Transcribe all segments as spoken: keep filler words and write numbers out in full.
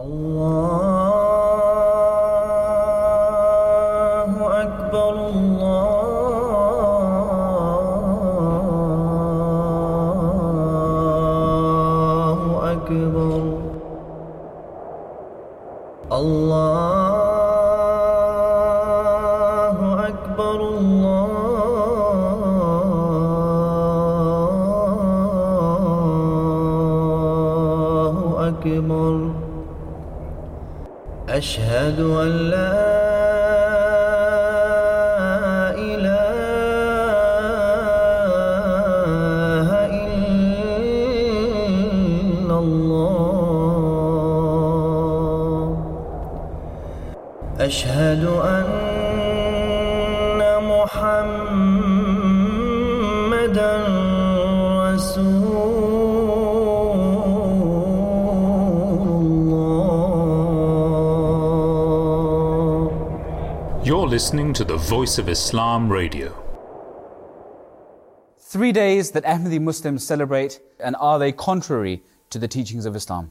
Allahu Akbar, Allahu Akbar, Allahu Akbar, Allahu Akbar. أشهد أن لا إله إلا الله أشهد أن محمدا رسول Listening to the Voice of Islam Radio. Three days that Ahmadi Muslims celebrate, and are they contrary to the teachings of Islam?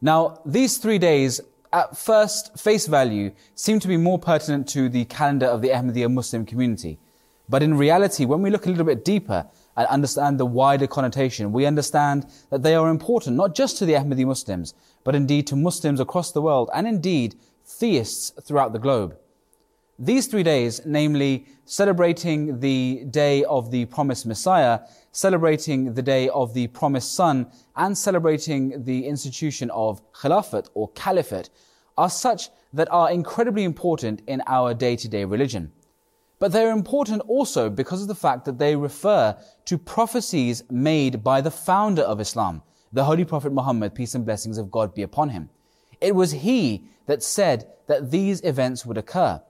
Now, these three days, at first face value, seem to be more pertinent to the calendar of the Ahmadiyya Muslim community. But in reality, when we look a little bit deeper and understand the wider connotation, we understand that they are important not just to the Ahmadi Muslims, but indeed to Muslims across the world, and indeed theists throughout the globe. These three days, namely celebrating the day of the promised Messiah, celebrating the day of the promised Son, and celebrating the institution of Khilafat or Caliphate, are such that are incredibly important in our day-to-day religion. But they're important also because of the fact that they refer to prophecies made by the founder of Islam, the Holy Prophet Muhammad, peace and blessings of God be upon him. It was he that said that these events would occur.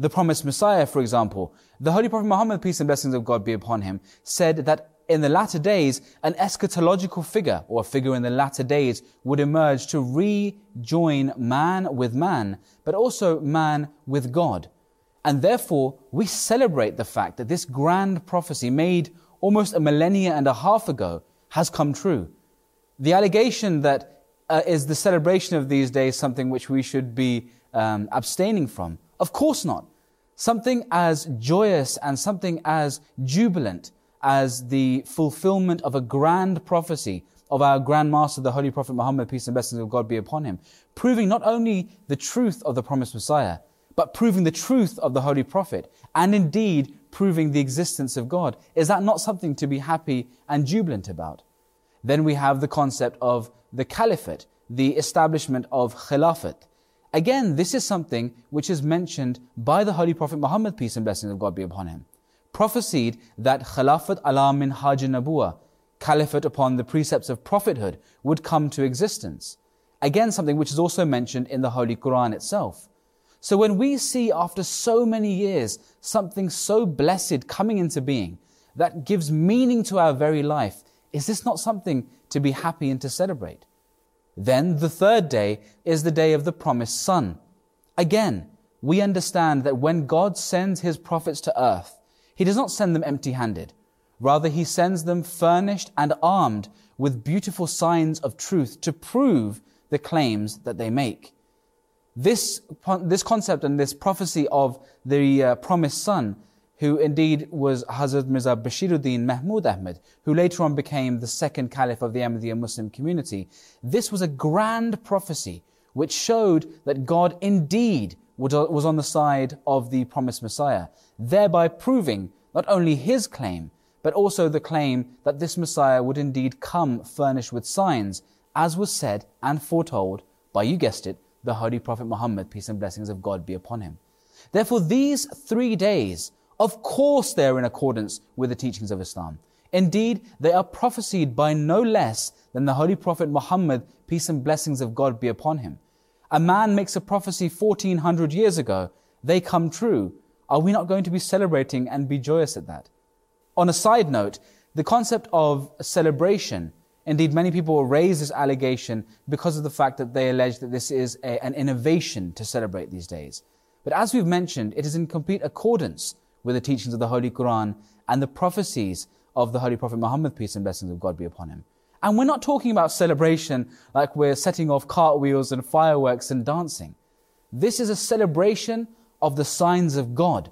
The promised Messiah, for example, the Holy Prophet Muhammad, peace and blessings of God be upon him, said that in the latter days, an eschatological figure, or a figure in the latter days, would emerge to rejoin man with man, but also man with God. And therefore, we celebrate the fact that this grand prophecy made almost a millennia and a half ago has come true. The allegation that uh, is the celebration of these days something which we should be um, abstaining from, of course not. Something as joyous and something as jubilant as the fulfillment of a grand prophecy of our Grand Master, the Holy Prophet Muhammad, peace and blessings of God be upon him, proving not only the truth of the promised Messiah, but proving the truth of the Holy Prophet, and indeed proving the existence of God. Is that not something to be happy and jubilant about? Then we have the concept of the Caliphate, the establishment of Khilafat. Again, this is something which is mentioned by the Holy Prophet Muhammad, peace and blessings of God be upon him. Prophesied that Khilafat ala min haj nabuwa, Caliphate upon the precepts of prophethood, would come to existence. Again, something which is also mentioned in the Holy Quran itself. So when we see after so many years something so blessed coming into being, that gives meaning to our very life, is this not something to be happy and to celebrate? Then the third day is the day of the promised Son. Again, we understand that when God sends His prophets to earth, He does not send them empty-handed. Rather, He sends them furnished and armed with beautiful signs of truth to prove the claims that they make. This, this concept and this prophecy of the uh, promised Son, who indeed was Hazrat Mirza Bashiruddin Mahmud Ahmed, who later on became the second caliph of the Ahmadiyya Muslim community. This was a grand prophecy which showed that God indeed was on the side of the promised Messiah, thereby proving not only his claim, but also the claim that this Messiah would indeed come furnished with signs, as was said and foretold by, you guessed it, the Holy Prophet Muhammad, peace and blessings of God be upon him. Therefore, these three days, of course they are in accordance with the teachings of Islam. Indeed, they are prophesied by no less than the Holy Prophet Muhammad, peace and blessings of God be upon him. A man makes a prophecy fourteen hundred years ago, they come true. Are we not going to be celebrating and be joyous at that? On a side note, the concept of celebration, indeed many people raise this allegation because of the fact that they allege that this is a, an innovation to celebrate these days. But as we've mentioned, it is in complete accordance with the teachings of the Holy Quran and the prophecies of the Holy Prophet Muhammad, peace and blessings of God be upon him. And we're not talking about celebration like we're setting off cartwheels and fireworks and dancing. This is a celebration of the signs of God,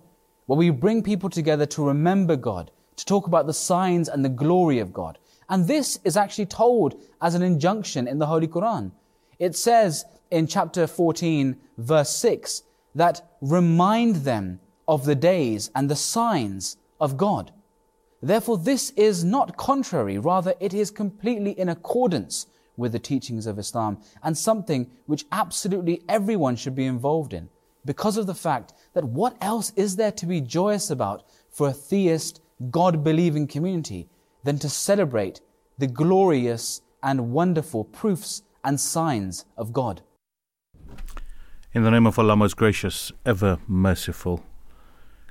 where we bring people together to remember God, to talk about the signs and the glory of God. And this is actually told as an injunction in the Holy Quran. It says in chapter fourteen, verse six, that remind them of the days and the signs of God. Therefore, this is not contrary, rather it is completely in accordance with the teachings of Islam and something which absolutely everyone should be involved in, because of the fact that what else is there to be joyous about for a theist, God-believing community than to celebrate the glorious and wonderful proofs and signs of God. In the name of Allah, most gracious, ever merciful.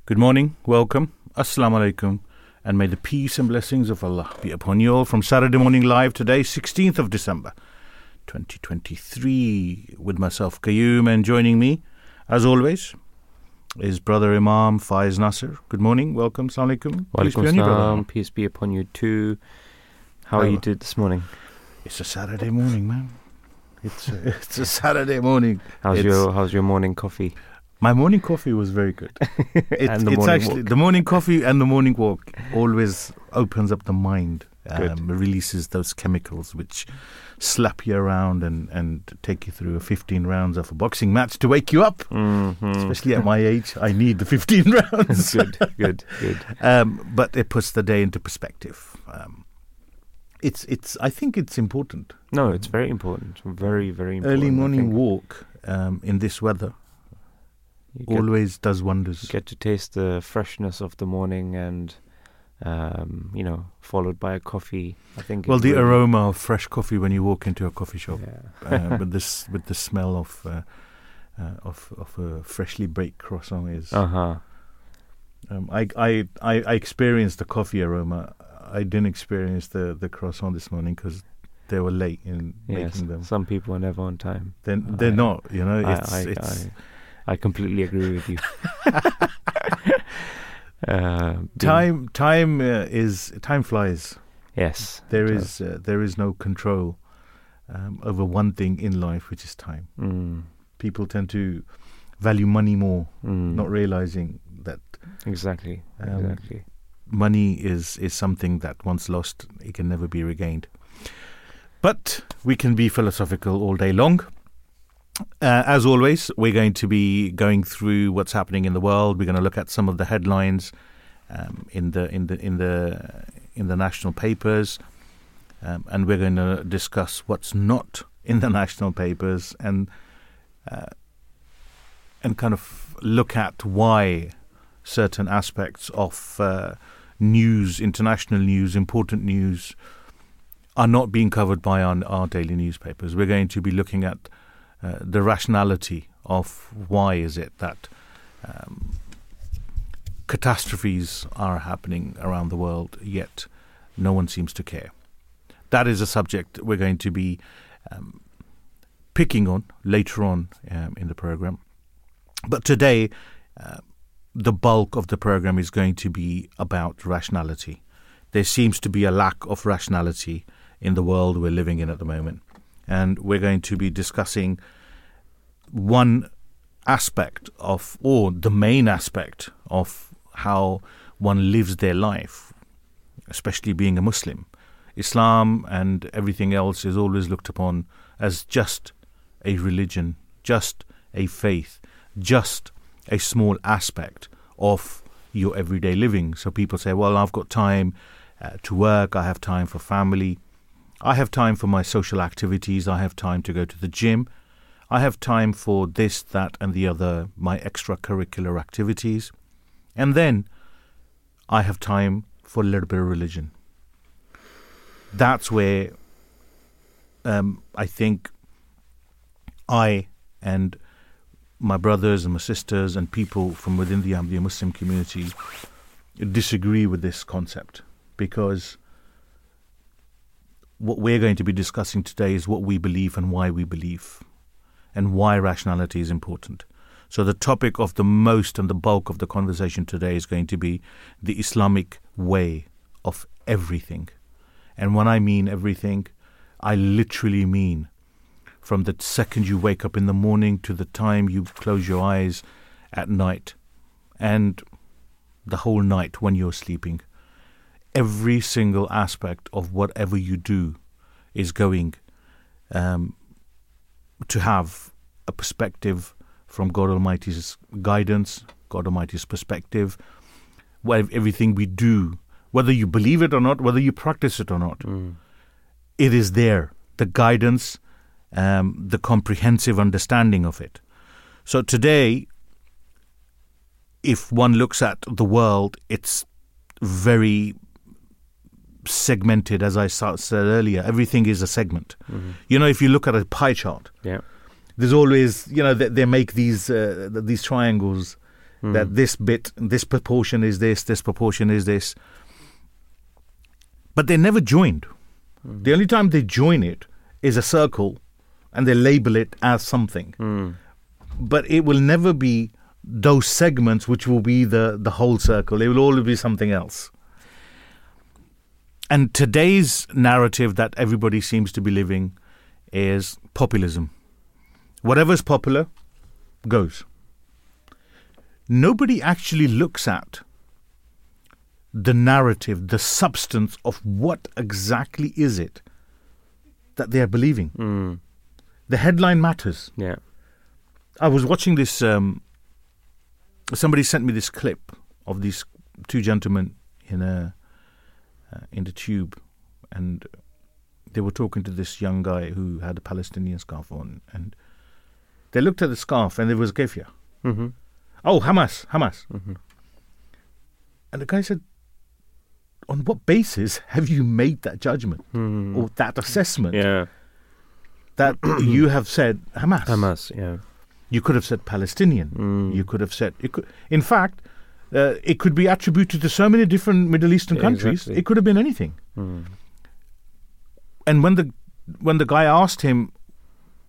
Good morning, welcome, assalamu alaikum, and may the peace and blessings of Allah be upon you all from Saturday Morning Live today, sixteenth of December twenty twenty-three, with myself Qayyum, and joining me, as always, is brother Imam Faiz Nasir. Good morning, welcome, assalamu alaikum. Wa alaikum assalam, peace be upon you too. How are you doing this morning? It's a Saturday morning, man. It's a, it's a Saturday morning. How's it's, your How's your morning coffee? My morning coffee was very good. It, and the it's morning actually walk. The morning coffee and the morning walk always opens up the mind. Um, releases those chemicals which slap you around and, and take you through fifteen rounds of a boxing match to wake you up. Mm-hmm. Especially at my age, I need the fifteen rounds. Good, good, good. Um, but it puts the day into perspective. Um, It's it's. I think it's important. No, it's very important. Very, very important. Early morning walk um, in this weather you always get, does wonders. You get to taste the freshness of the morning and, um, you know, followed by a coffee. I think. Well, the really aroma of fresh coffee when you walk into a coffee shop, yeah. uh, with this with the smell of uh, uh, of of a freshly baked croissant is. Uh huh. Um, I I I experienced the coffee aroma. I didn't experience the, the croissant this morning because they were late in yes, making them. Some people are never on time. They're, they're I, not, you know. It's, I, I, it's I, I completely agree with you. uh, time time uh, is time flies. Yes, there is uh, there is no control um, over one thing in life, which is time. Mm. People tend to value money more, mm. not realizing that exactly um, exactly. Money is, is something that once lost, it can never be regained. But we can be philosophical all day long. Uh, as always, we're going to be going through what's happening in the world. We're going to look at some of the headlines um, in the in the in the in the national papers, um, and we're going to discuss what's not in the national papers, and uh, and kind of look at why certain aspects of uh, news, international news, important news, are not being covered by our, our daily newspapers. We're going to be looking at uh, the rationality of why is it that um, catastrophes are happening around the world, yet no one seems to care. That is a subject we're going to be um, picking on later on um, in the program. But today, uh, the bulk of the program is going to be about rationality. There seems to be a lack of rationality in the world we're living in at the moment. And we're going to be discussing one aspect of, or the main aspect of how one lives their life, especially being a Muslim. Islam and everything else is always looked upon as just a religion, just a faith, just a small aspect of your everyday living. So people say, well, I've got time uh, to work, I have time for family, I have time for my social activities, I have time to go to the gym, I have time for this, that and the other, my extracurricular activities, and then I have time for a little bit of religion. That's where um, I think I and my brothers and my sisters and people from within the Ahmadiyya Muslim community disagree with this concept, because what we're going to be discussing today is what we believe and why we believe and why rationality is important. So the topic of the most and the bulk of the conversation today is going to be the Islamic way of everything. And when I mean everything, I literally mean from the second you wake up in the morning to the time you close your eyes at night and the whole night when you're sleeping. Every single aspect of whatever you do is going um, to have a perspective from God Almighty's guidance, God Almighty's perspective. Everything we do, whether you believe it or not, whether you practice it or not, mm. it is there, the guidance, um, the comprehensive understanding of it. So today, if one looks at the world, it's very segmented, as I said earlier. Everything is a segment. Mm-hmm. You know, if you look at a pie chart, yeah. there's always, you know, they, they make these uh, these triangles mm. that this bit, this proportion is this, this proportion is this. But they're never joined. Mm. The only time they join it is a circle and they label it as something. Mm. But it will never be those segments which will be the, the whole circle. It will always be something else. And today's narrative that everybody seems to be living is populism. Whatever's popular goes. Nobody actually looks at the narrative, the substance of what exactly is it that they are believing. Mm. The headline matters. Yeah. I was watching this, um, somebody sent me this clip of these two gentlemen in a, uh, in the tube, and they were talking to this young guy who had a Palestinian scarf on, and they looked at the scarf and there was kefir. Mm-hmm. Oh, Hamas, Hamas. Mm-hmm. And the guy said, on what basis have you made that judgment mm. or that assessment yeah. that you have said Hamas? Hamas, yeah. You could have said Palestinian. Mm. You could have said... It could, in fact, uh, it could be attributed to so many different Middle Eastern yeah, countries. Exactly. It could have been anything. Mm. And when the when the guy asked him,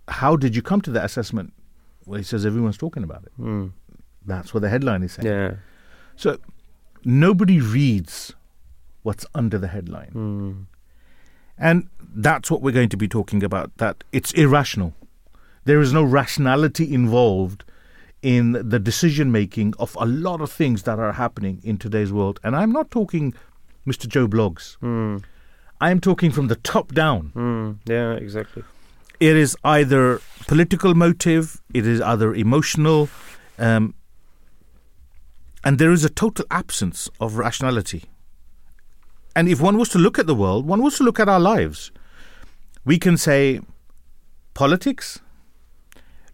how did you come to that assessment? Well, he says, everyone's talking about it. Mm. That's what the headline is saying. Yeah. So nobody reads what's under the headline. Mm. And that's what we're going to be talking about, that it's irrational. There is no rationality involved in the decision-making of a lot of things that are happening in today's world. And I'm not talking Mister Joe Bloggs. Mm. I'm talking from the top down. Mm. Yeah, exactly. It is either political motive, it is either emotional, um, and there is a total absence of rationality. And if one was to look at the world, one was to look at our lives. We can say politics,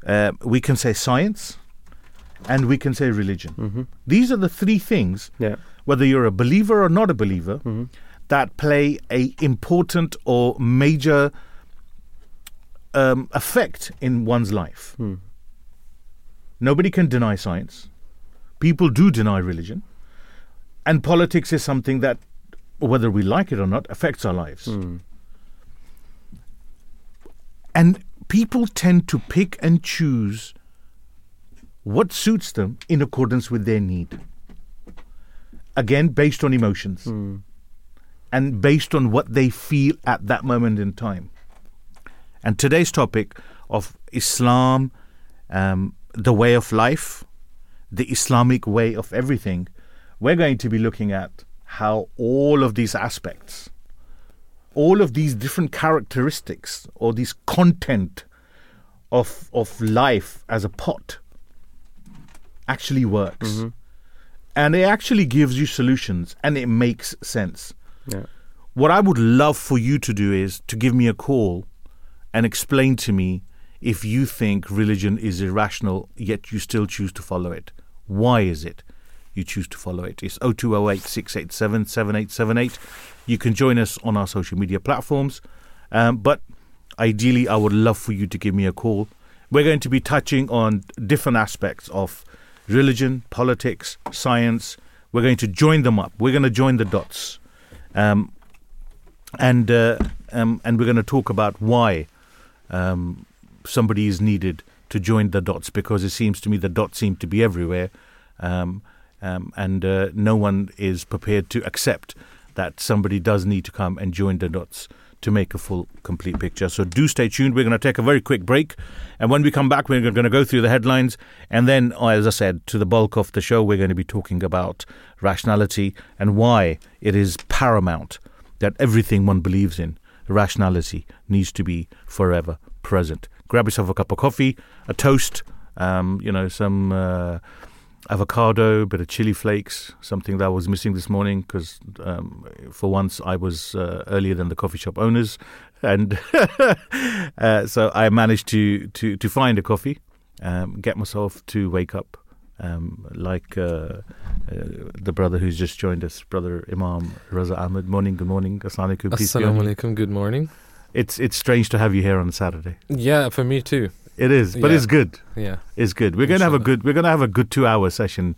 uh, we can say science, and we can say religion. Mm-hmm. These are the three things, yeah. whether you're a believer or not a believer, mm-hmm. that play a important or major um, effect in one's life. Mm. Nobody can deny science. People do deny religion. And politics is something that, whether we like it or not, affects our lives. Mm. And people tend to pick and choose what suits them in accordance with their need. Again, based on emotions. Mm. And based on what they feel at that moment in time. And today's topic of Islam, um, the way of life, the Islamic way of everything, we're going to be looking at how all of these aspects, all of these different characteristics or these content of of life as a pot actually works. Mm-hmm. And it actually gives you solutions and it makes sense. Yeah. What I would love for you to do is to give me a call and explain to me if you think religion is irrational, yet you still choose to follow it. Why is it you choose to follow it? It's oh two oh eight, six eight seven, seven eight seven eight. You can join us on our social media platforms. Um, but ideally, I would love for you to give me a call. We're going to be touching on different aspects of religion, politics, science. We're going to join them up. We're going to join the dots. Um, and, uh, um, and we're going to talk about why um, somebody is needed to join the dots, because it seems to me the dots seem to be everywhere um, um, and uh, no one is prepared to accept that somebody does need to come and join the dots to make a full, complete picture. So do stay tuned. We're going to take a very quick break. And when we come back, we're going to go through the headlines. And then, as I said, to the bulk of the show, we're going to be talking about rationality and why it is paramount that everything one believes in, rationality, needs to be forever present. Grab yourself a cup of coffee, a toast, um, you know, some uh, avocado, a bit of chili flakes, something that was missing this morning because um, for once I was uh, earlier than the coffee shop owners. And uh, so I managed to, to, to find a coffee, um, get myself to wake up. Um, like uh, uh, the brother who's just joined us, brother Imam Raza Ahmed. Morning, good morning. Assalamu alaikum. Assalamu alaikum, good morning. It's it's strange to have you here on a Saturday. Yeah, for me too. It is, but yeah. It's good. Yeah, it's good. We're going to have a good. We're going to have a good two-hour session.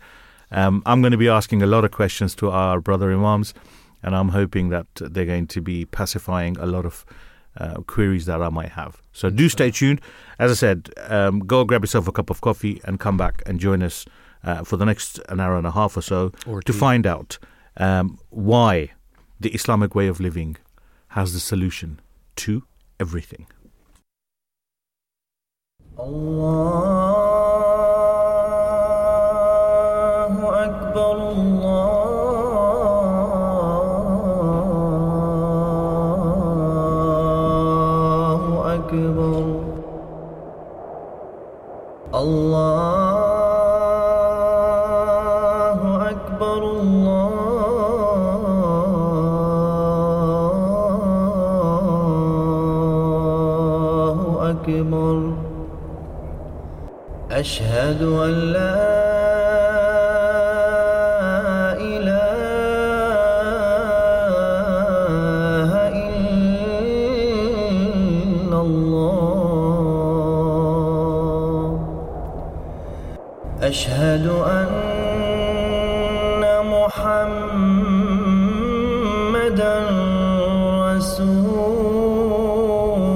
Um, I'm going to be asking a lot of questions to our brother Imams, and I'm hoping that they're going to be pacifying a lot of uh, queries that I might have. So do stay tuned. As I said, um, go grab yourself a cup of coffee and come back and join us uh, for the next an hour and a half or so or to find out um, why the Islamic way of living has the solution to everything. Allahu Akbar, Allah. Allahu Akbar, Allahu Akbar. Ashhadu an la أشهد أن محمداً رسول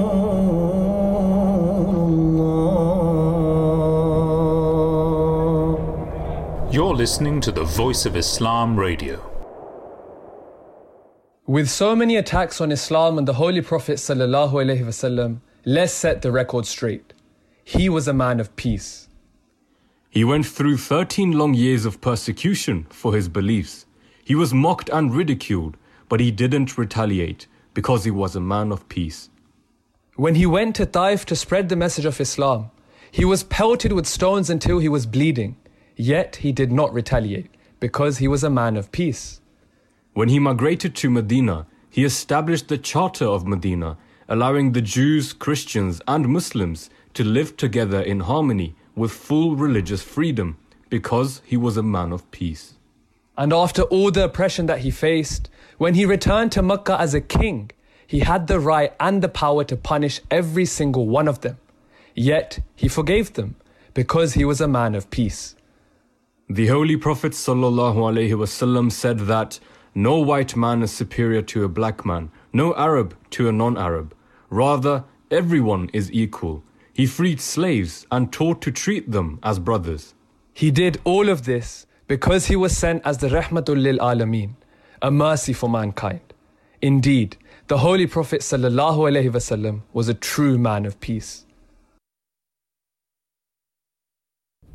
الله. You're listening to the Voice of Islam Radio. With so many attacks on Islam and the Holy Prophet sallallahu alaihi wasallam, let's set the record straight. He was a man of peace. He went through thirteen long years of persecution for his beliefs. He was mocked and ridiculed, but he didn't retaliate because he was a man of peace. When he went to Taif to spread the message of Islam, he was pelted with stones until he was bleeding. Yet he did not retaliate because he was a man of peace. When he migrated to Medina, he established the Charter of Medina, allowing the Jews, Christians and Muslims to live together in harmony with full religious freedom, because he was a man of peace. And after all the oppression that he faced, when he returned to Mecca as a king, he had the right and the power to punish every single one of them. Yet he forgave them, because he was a man of peace. The Holy Prophet ﷺ said that no white man is superior to a black man, no Arab to a non-Arab. Rather, everyone is equal. He freed slaves and taught to treat them as brothers. He did all of this because he was sent as the Rahmatul Lil Alameen, a mercy for mankind. Indeed, the Holy Prophet ﷺ was a true man of peace.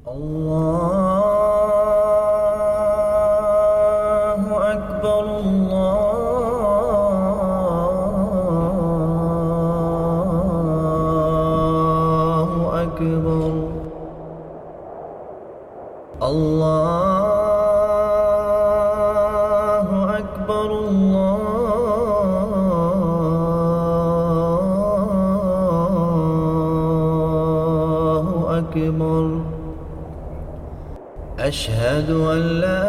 Allahu Akbar, Allah. Allahu Akbar, Allahu Akbar. Ashhadu an la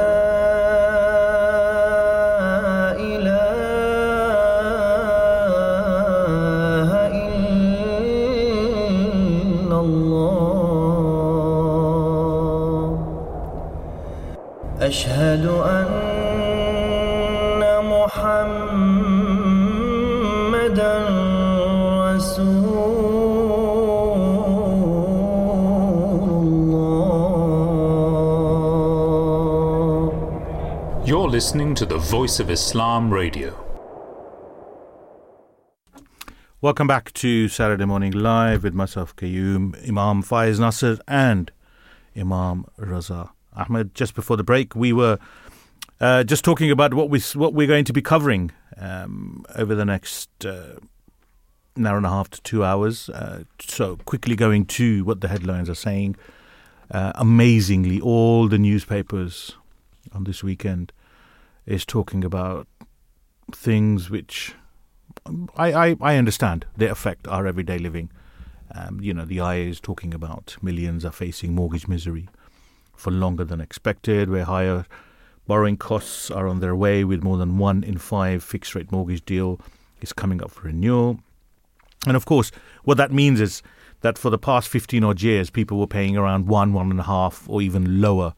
أشهد أن محمداً رسول الله. You're listening to the Voice of Islam Radio. Welcome back to Saturday Morning Live with myself, Qayyum, Imam Faiz Nasir and Imam Raza Ahmed. Just before the break, we were uh, just talking about what, we, what we're going to be covering um, over the next uh, an hour and a half to two hours. Uh, so quickly going to what the headlines are saying. Uh, amazingly, all the newspapers on this weekend is talking about things which... I, I, I understand they affect our everyday living. Um, you know, the I A is talking about millions are facing mortgage misery for longer than expected, where higher borrowing costs are on their way, with more than one in five fixed-rate mortgage deal is coming up for renewal. And, of course, what that means is that for the past fifteen-odd years, people were paying around one, one and a half, or even lower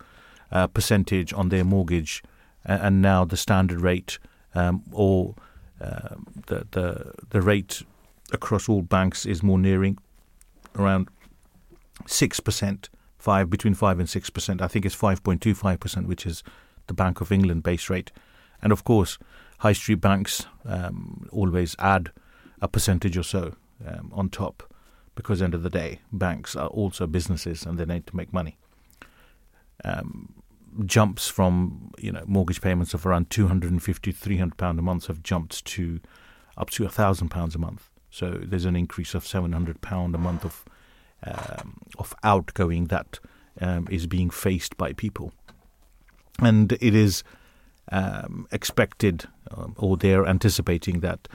uh, percentage on their mortgage, and, and now the standard rate um, or... Uh, the, the the rate across all banks is more nearing around six percent, five between five and six percent. I think it's five point two five percent, which is the Bank of England base rate. And of course, high street banks um, always add a percentage or so um, on top, because end of the day, banks are also businesses and they need to make money. Um, jumps from, you know, mortgage payments of around two hundred fifty, three hundred pounds a month have jumped to up to one thousand pounds a month. So there's an increase of seven hundred pounds a month of um, of outgoing that um, is being faced by people. And it is um, expected, um, or they're anticipating that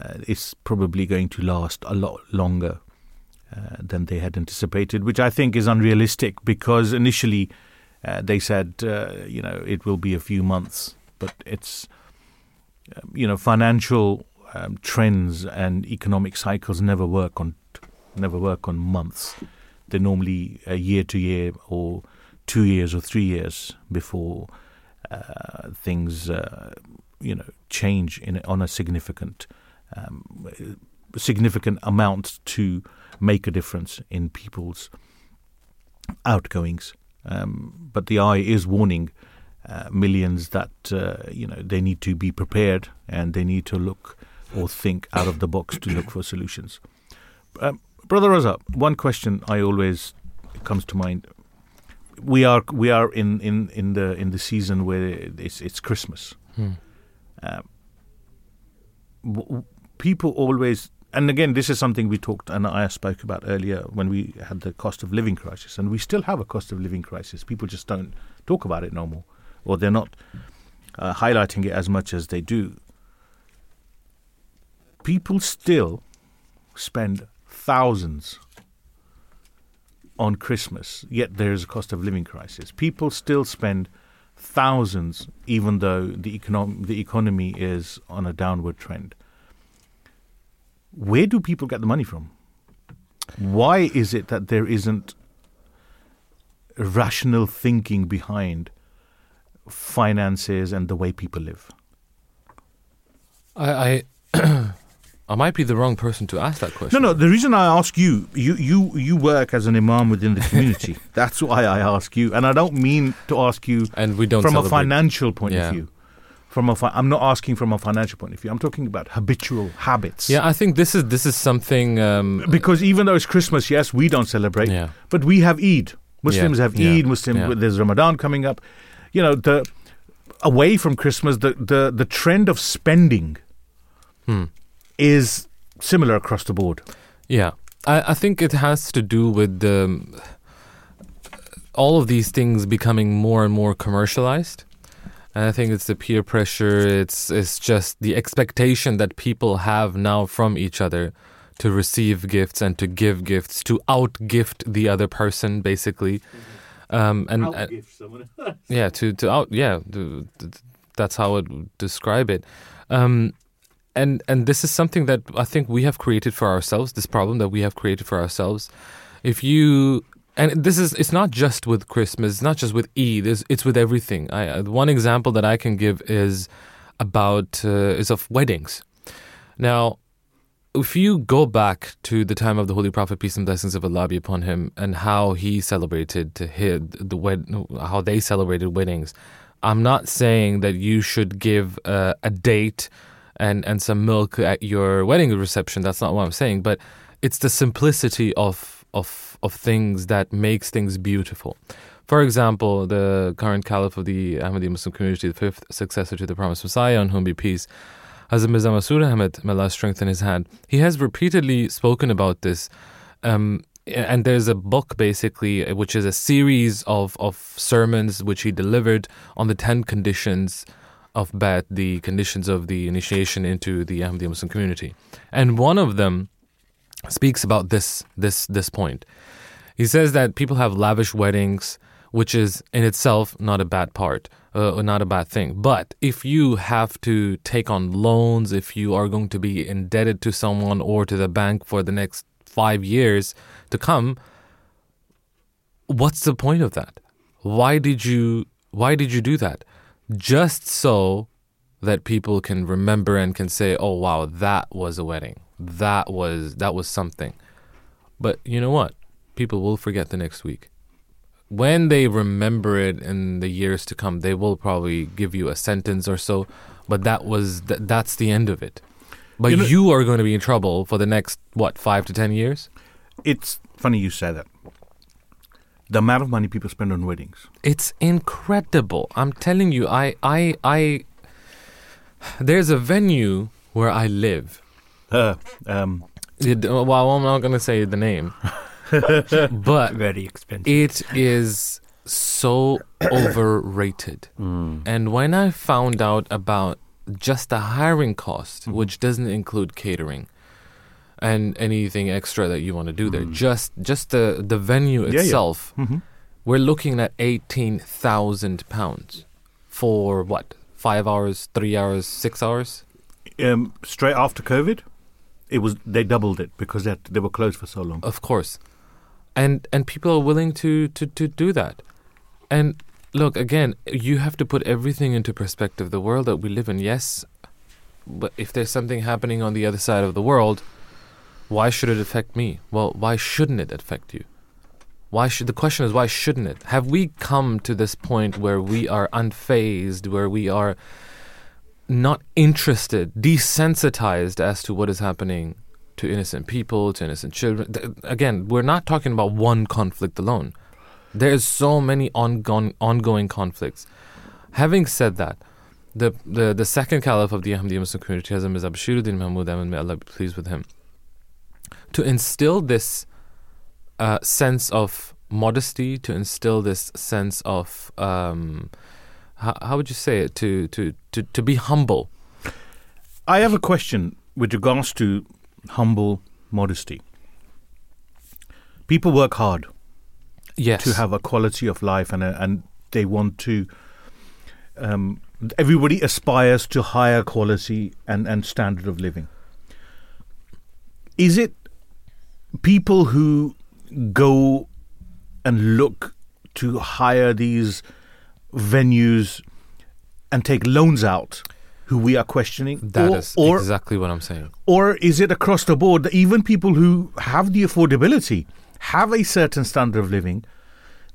uh, it's probably going to last a lot longer uh, than they had anticipated, which I think is unrealistic, because initially... Uh, they said, uh, you know, it will be a few months, but it's, um, you know, financial um, trends and economic cycles never work on, never work on months. They're normally a year to year, or two years or three years before uh, things, uh, you know, change in on a significant, um, significant amount to make a difference in people's outgoings. Um, but the I A is warning uh, millions that, uh, you know, they need to be prepared and they need to look or think out of the box to look for solutions. Um, Brother Raza, one question I always comes to mind. We are we are in, in, in the in the season where it's it's Christmas. Hmm. Um, w- people always, and again, this is something we talked and I spoke about earlier when we had the cost of living crisis, and we still have a cost of living crisis. People just don't talk about it no more, or they're not uh, highlighting it as much as they do. People still spend thousands on Christmas, yet there is a cost of living crisis. People still spend thousands, even though the econo- the economy is on a downward trend. Where do people get the money from? Why is it that there isn't rational thinking behind finances and the way people live? I I, I might be the wrong person to ask that question. No, no, the reason I ask you, you, you, you work as an imam within the community. That's why I ask you. And I don't mean to ask you and we don't from celebrate. a financial point yeah. of view. From a fi- I'm not asking from a financial point of view. I'm talking about habitual habits. Yeah, I think this is this is something... Um, because even though it's Christmas, yes, we don't celebrate, yeah. but we have Eid. Muslims yeah. have Eid. Yeah. Muslim, yeah. There's Ramadan coming up. You know, the away from Christmas, the, the, the trend of spending hmm. is similar across the board. Yeah, I, I think it has to do with the, all of these things becoming more and more commercialized. And I think it's the peer pressure, it's it's just the expectation that people have now from each other to receive gifts and to give gifts, to out-gift the other person, basically. Um, and, out-gift someone else. Yeah, to, to out, yeah, to, to, that's how I would describe it. Um, and, and this is something that I think we have created for ourselves, this problem that we have created for ourselves. If you... And this is—it's not just with Christmas. It's not just with Eid. It's, it's with everything. I, one example that I can give is about uh, is of weddings. Now, if you go back to the time of the Holy Prophet, peace and blessings of Allah be upon him, and how he celebrated his, the wed, how they celebrated weddings, I'm not saying that you should give uh, a date and, and some milk at your wedding reception. That's not what I'm saying. But it's the simplicity of of of things that makes things beautiful. For example, the current caliph of the Ahmadiyya Muslim community, the fifth successor to the promised Messiah, on whom be peace, Hazrat Mirza Masroor Ahmad, may Allah strengthen his hand, he has repeatedly spoken about this. Um, and there's a book, basically, which is a series of, of sermons which he delivered on the ten conditions of Ba'ath, the conditions of the initiation into the Ahmadiyya Muslim community. And one of them speaks about this, this, this point. He says that people have lavish weddings, which is in itself not a bad part, uh, not a bad thing. But if you have to take on loans, if you are going to be indebted to someone or to the bank for the next five years to come, what's the point of that? Why did you, why did you do that? Just so that people can remember and can say, oh, wow, that was a wedding. That was, that was something. But you know what? People will forget the next week. When they remember it in the years to come, they will probably give you a sentence or so, but that was th- that's the end of it. But you know, you are going to be in trouble for the next, what, five to ten years? It's funny you say that. The amount of money people spend on weddings. It's incredible. I'm telling you, I, I, I. There's a venue where I live. Uh, um. It, well, I'm not going to say the name. But very expensive. It is so overrated. Mm. And when I found out about just the hiring cost, mm. which doesn't include catering and anything extra that you want to do there, mm. just just the, the venue itself, yeah, yeah. Mm-hmm. We're looking at eighteen thousand pounds for what? Five hours, three hours, six hours? Um, straight after COVID, it was they doubled it because they, had, they were closed for so long. Of course. And and people are willing to, to, to do that. And look, again, you have to put everything into perspective. The world that we live in, yes, but if there's something happening on the other side of the world, why should it affect me? Well, why shouldn't it affect you? Why should the question is, why shouldn't it? Have we come to this point where we are unfazed, where we are not interested, desensitized as to what is happening to innocent people, to innocent children? Again, we're not talking about one conflict alone. There's so many ongoing ongoing conflicts. Having said that, the the, the second caliph of the Ahmadiyya Muslim community, Hazrat Mirza Bashiruddin Mahmud Ahmed, may Allah be pleased with him, to instill this uh, sense of modesty, to instill this sense of, um, how, how would you say it, to, to, to, to be humble. I have a question with regards to humble modesty. People work hard, yes, to have a quality of life, and a, and they want to. Um, everybody aspires to higher quality and, and standard of living. Is it people who go and look to hire these venues and take loans out who we are questioning? That or, is or, exactly what I'm saying. Or is it across the board that even people who have the affordability, have a certain standard of living,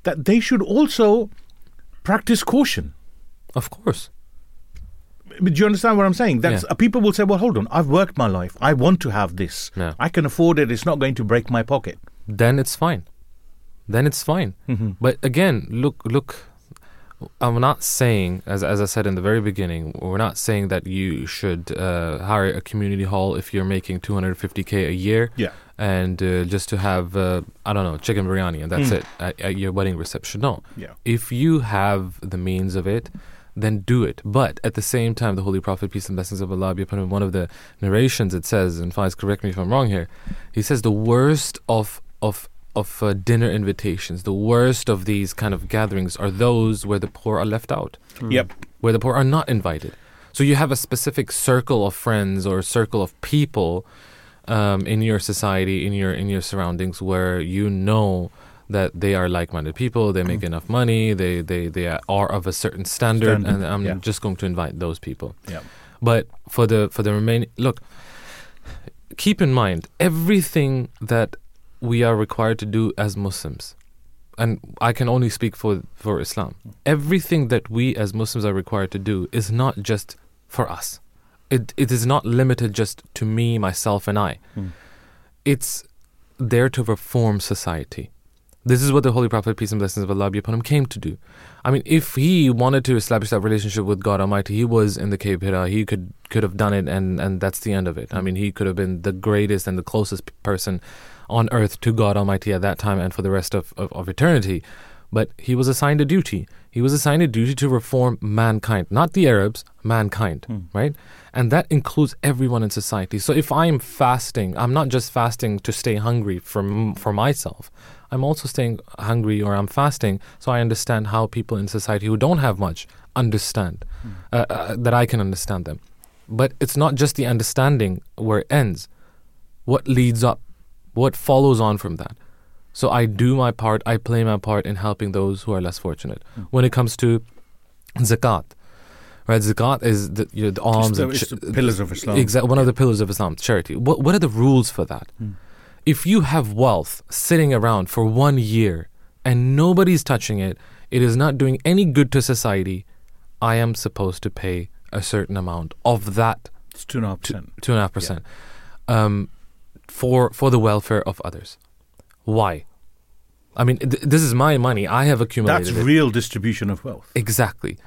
that they should also practice caution? Of course. Do you understand what I'm saying? That's, yeah. People will say, well, hold on, I've worked my life. I want to have this. Yeah. I can afford it. It's not going to break my pocket. Then it's fine. Then it's fine. Mm-hmm. But again, look, look. I'm not saying, as as I said in the very beginning, we're not saying that you should uh, hire a community hall if you're making two hundred fifty thousand a year, yeah, and uh, just to have, uh, I don't know, chicken biryani and that's mm. it at, at your wedding reception. No. Yeah. If you have the means of it, then do it. But at the same time, the Holy Prophet, peace and blessings of Allah be upon him, in one of the narrations it says, and Faiz, correct me if I'm wrong here, he says the worst of of of uh, dinner invitations, the worst of these kind of gatherings are those where the poor are left out. Mm. Yep. Where the poor are not invited. So you have a specific circle of friends or circle of people um, in your society, in your in your surroundings, where you know that they are like-minded people, they make mm. enough money, they, they, they are of a certain standard, standard. and I'm yeah. just going to invite those people. Yep. But for the, for the remaining... Look, keep in mind, everything that we are required to do as Muslims, and I can only speak for, for Islam, everything that we as Muslims are required to do is not just for us. It It is not limited just to me, myself and I. Mm. It's there to reform society. This is what the Holy Prophet, peace and blessings of Allah be upon him, came to do. I mean, if he wanted to establish that relationship with God Almighty, he was in the Cave Hira. He could, could have done it, and, and that's the end of it. I mean, he could have been the greatest and the closest person on earth to God Almighty at that time and for the rest of, of, of eternity. But he was assigned a duty. He was assigned a duty to reform mankind. Not the Arabs, mankind, mm. right? And that includes everyone in society. So if I'm fasting, I'm not just fasting to stay hungry for, for myself. I'm also staying hungry, or I'm fasting so I understand how people in society who don't have much understand, mm. uh, uh, that I can understand them. But it's not just the understanding where it ends. What leads up? What follows on from that? So I do my part, I play my part in helping those who are less fortunate. Mm. When it comes to zakat, right? Zakat is the, you know, the alms. It's the, it's of ch- the pillars of Islam. Exactly, one yeah. of the pillars of Islam, charity. What, what are the rules for that? Mm. If you have wealth sitting around for one year and nobody's touching it, it is not doing any good to society, I am supposed to pay a certain amount of that. It's two and a half percent. Two and a half percent. Yeah. Um, for, for the welfare of others. Why? I mean, th- this is my money. I have accumulated That's it. Real distribution of wealth. Exactly.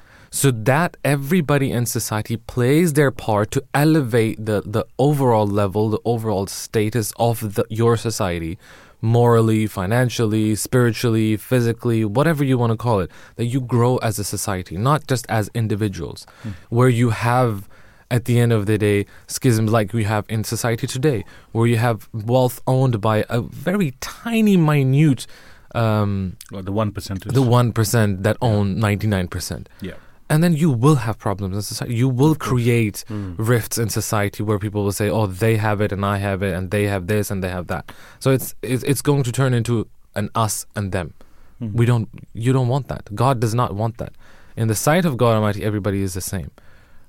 So that everybody in society plays their part to elevate the, the overall level, the overall status of the, your society, morally, financially, spiritually, physically, whatever you want to call it, that you grow as a society, not just as individuals, mm. where you have, at the end of the day, schisms like we have in society today, where you have wealth owned by a very tiny, minute... Um, well, the one percent. The one percent that own ninety-nine percent. Yeah. And then you will have problems in society. You will create mm. rifts in society where people will say, oh, they have it and I have it and they have this and they have that. So it's it's, it's going to turn into an us and them. Mm. We don't. You don't want that. God does not want that. In the sight of God Almighty, everybody is the same,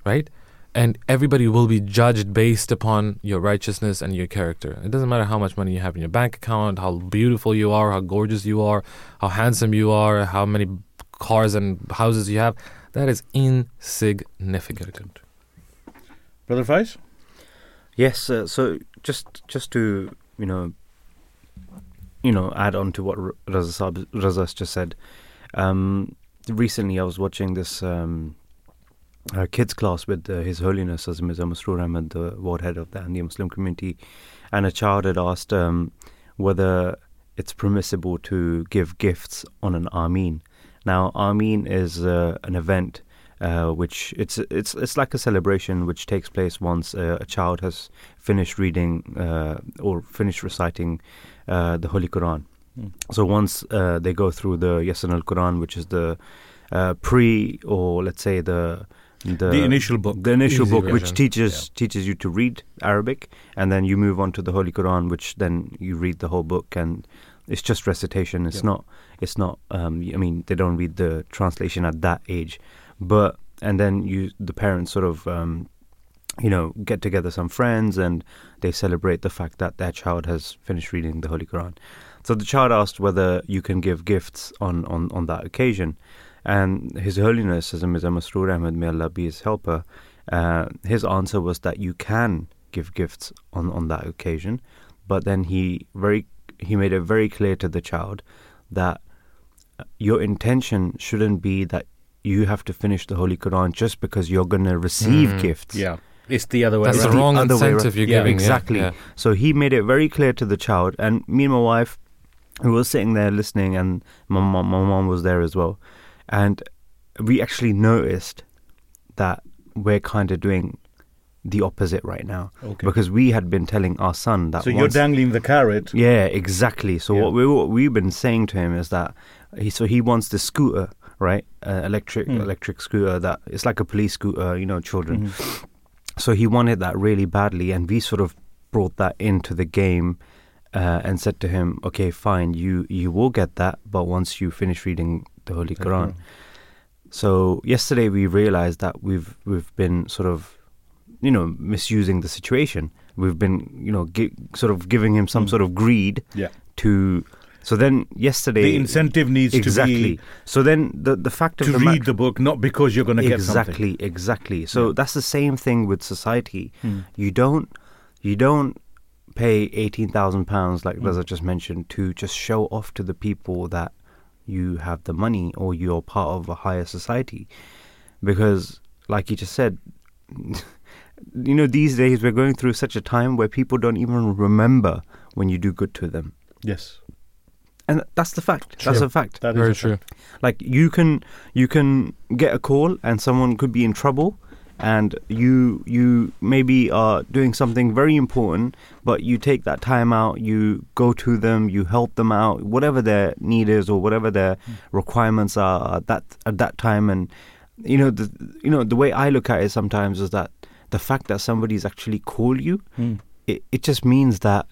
right? And everybody will be judged based upon your righteousness and your character. It doesn't matter how much money you have in your bank account, how beautiful you are, how gorgeous you are, how handsome you are, how many cars and houses you have. That is insignificant. Brother Faiz? Yes. Uh, so just just to you know you know add on to what R- Raza Sahib, Raza just said. Um, recently, I was watching this. Um, Our kids class with uh, His Holiness Hazrat Mirza Masroor Ahmad, the world head of the Ahmadiyya Muslim community, and a child had asked um, whether it's permissible to give gifts on an Ameen. Now, Ameen is uh, an event uh, which it's it's it's like a celebration which takes place once uh, a child has finished reading uh, or finished reciting uh, the Holy Quran. Mm. So once uh, they go through the Yasin al-Quran, which is the uh, pre or let's say the The, the initial book, the initial Easy book, version. which teaches yeah. teaches you to read Arabic, and then you move on to the Holy Quran, which then you read the whole book, and it's just recitation. It's yep. not, it's not. Um, I mean, they don't read the translation at that age, but and then you, the parents, sort of, um, you know, get together some friends, and they celebrate the fact that their child has finished reading the Holy Quran. So the child asked whether you can give gifts on on, on that occasion. And His Holiness Hazrat Mirza Masroor Ahmad, may Allah be his helper, uh, his answer was that you can give gifts on, on that occasion, but then he very he made it very clear to the child that your intention shouldn't be that you have to finish the Holy Quran just because you're going to receive mm, gifts. Yeah, it's the other way around. That's the wrong incentive you're giving. Exactly. Yeah. So he made it very clear to the child, and me and my wife, we were sitting there listening, and my mom, my mom was there as well. And we actually noticed that we're kind of doing the opposite right now. Okay. Because we had been telling our son that... So once, you're dangling the carrot. Yeah, exactly. So yeah. what, we, what we've been saying to him is that... He, so he wants the scooter, right? Uh, electric mm. electric scooter. that It's like a police scooter, you know, children. Mm-hmm. So he wanted that really badly. And we sort of brought that into the game uh, and said to him, okay, fine, you, you will get that. But once you finish reading... the Holy Quran. Okay. So yesterday we realized that we've we've been sort of, you know, misusing the situation. We've been, you know, gi- sort of giving him some mm. sort of greed yeah. to So then yesterday... The incentive needs exactly. to be... So then the, the fact of... To the read ma- the book, not because you're going to exactly, get something. Exactly, exactly. So yeah. that's the same thing with society. Mm. You don't you don't pay eighteen thousand pounds, like mm. Raza just mentioned, to just show off to the people that you have the money or you're part of a higher society. Because, like you just said... You know, these days we're going through such a time where people don't even remember when you do good to them. Yes. And that's the fact. True. That's a fact. That is very true. Fact. Like you can you can get a call and someone could be in trouble and you you maybe are doing something very important, but you take that time out, you go to them, you help them out, whatever their need is or whatever their mm. requirements are at that at that time. And you know the you know the way I look at it sometimes is that the fact that somebody's actually called you, mm. it, it just means that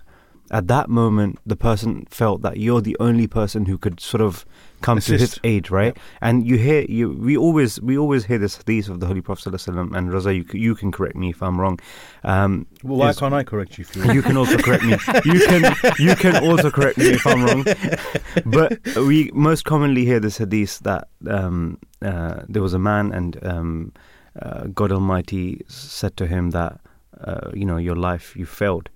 at that moment, the person felt that you're the only person who could sort of come Assist. to his aid, right? Yep. And you hear, you we always we always hear this hadith of the Holy Prophet ﷺ, and Raza, you, you can correct me if I'm wrong. Um, well, why is, can't I correct you? If you can also correct me. You can you can also correct me if I'm wrong. But we most commonly hear this hadith that um, uh, there was a man and um, uh, God Almighty said to him that uh, you know your life you failed.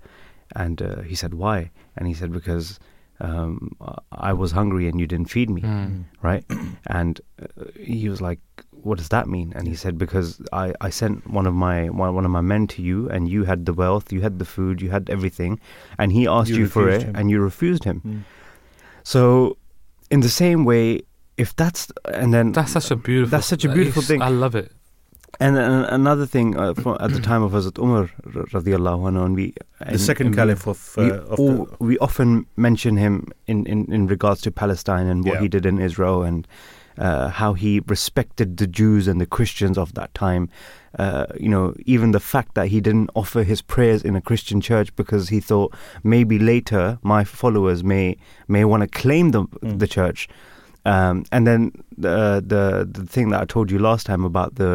And uh, he said, why? And he said, because um, I was hungry and you didn't feed me, mm. right? And uh, he was like, what does that mean? And he said, because I, I sent one of my one of my men to you and you had the wealth, you had the food, you had everything. And he asked you, you for it him. and you refused him. Mm. So in the same way, if that's... and then That's such a beautiful, that's such a beautiful thing. I love it. And uh, another thing, uh, from, at the time of Hazrat Umar, radiallahu anhu, and we... And, the second caliph of... Uh, we, of all, the, we often mention him in, in, in regards to Palestine and what yeah. he did in Israel and uh, how he respected the Jews and the Christians of that time. Uh, you know, even the fact that he didn't offer his prayers in a Christian church because he thought, maybe later my followers may may want to claim the, mm. the church. Um, and then the, the the thing that I told you last time about the...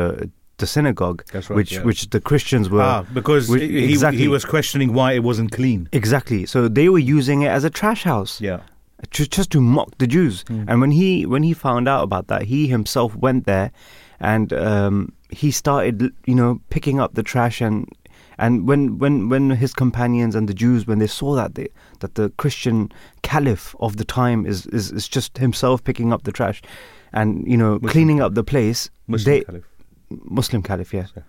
the synagogue, right, which yeah. which the Christians were ah, because which, he, exactly, he was questioning why it wasn't clean. Exactly. So they were using it as a trash house. Yeah. To, just to mock the Jews. Mm. And when he when he found out about that, he himself went there and um, he started, you know, picking up the trash and and when, when, when his companions and the Jews, when they saw that they, that the Christian caliph of the time is, is, is just himself picking up the trash and, you know, Muslim. cleaning up the place, Muslim they caliph. Muslim caliph, yeah. yeah.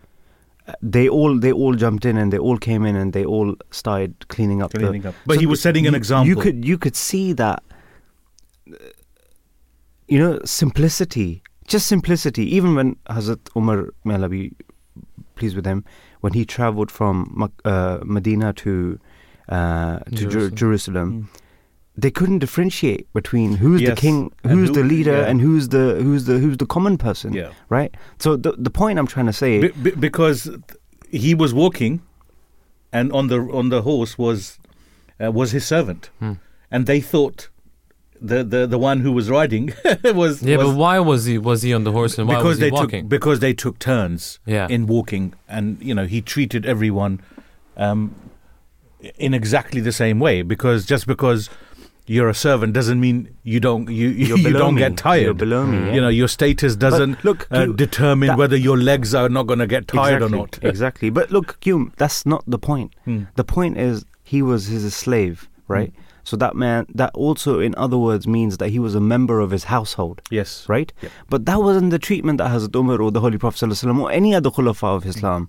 Uh, they all they all jumped in and they all came in and they all started cleaning up. Cleaning the, up. But so he was setting you, an example. You could you could see that, uh, you know, simplicity, just simplicity. Even when Hazrat Umar, may Allah be pleased with him, when he travelled from uh, Medina to uh, to Jerusalem. Jer- Jerusalem mm. They couldn't differentiate between who's yes. the king, who's who, the leader, yeah. and who's the who's the who's the common person. Yeah. Right. So the the point I'm trying to say, be, be, because he was walking, and on the on the horse was uh, was his servant, hmm. and they thought the, the, the one who was riding was yeah. Was, but why was he was he on the horse and why was he they walking? Took, because they took turns yeah. in walking, and you know he treated everyone um, in exactly the same way. Because just because you're a servant doesn't mean you don't you you're you don't me. get tired. You're below me, yeah. You know your status doesn't but look, uh, you, determine that, whether your legs are not going to get tired exactly, or not. Exactly. But look, Qayyum, that's not the point. Hmm. The point is he was his slave, right? Hmm. So that man, that also in other words means that he was a member of his household. Yes. Right. Yep. But that wasn't the treatment that Hazrat Umar or the Holy Prophet ﷺ or any other Khulafa of Islam.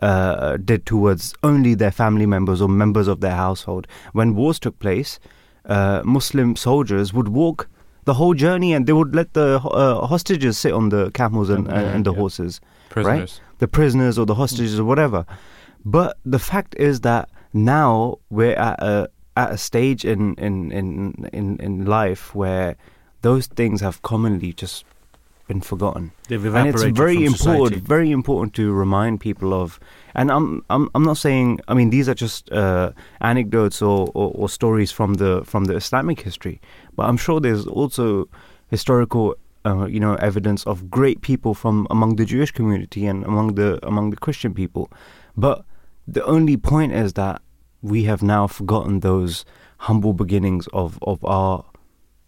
Hmm. Uh, did towards only their family members or members of their household. When wars took place, uh, Muslim soldiers would walk the whole journey and they would let the uh, hostages sit on the camels and, yeah, and the yeah. horses. Prisoners. Right? The prisoners or the hostages or whatever. But the fact is that now we're at a, at a stage in, in, in, in, in life where those things have commonly just been forgotten. They've evaporated from society. And it's very important, very important to remind people of. And I'm, I'm, I'm not saying. I mean, these are just uh, anecdotes or, or, or stories from the from the Islamic history. But I'm sure there's also historical, uh, you know, evidence of great people from among the Jewish community and among the among the Christian people. But the only point is that we have now forgotten those humble beginnings of, of our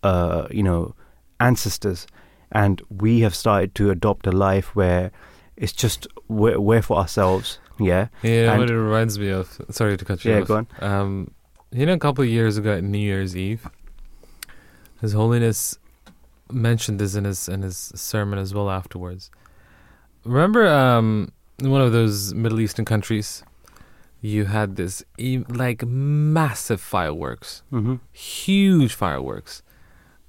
uh, you know, ancestors, and we have started to adopt a life where it's just we're, we're for ourselves. Yeah. Yeah. And what it reminds me of. Sorry to cut you yeah, off. Yeah, go on. Um, you know, a couple of years ago at New Year's Eve, His Holiness mentioned this in his in his sermon as well afterwards. Remember, um, in one of those Middle Eastern countries, you had this like massive fireworks, mm-hmm. huge fireworks,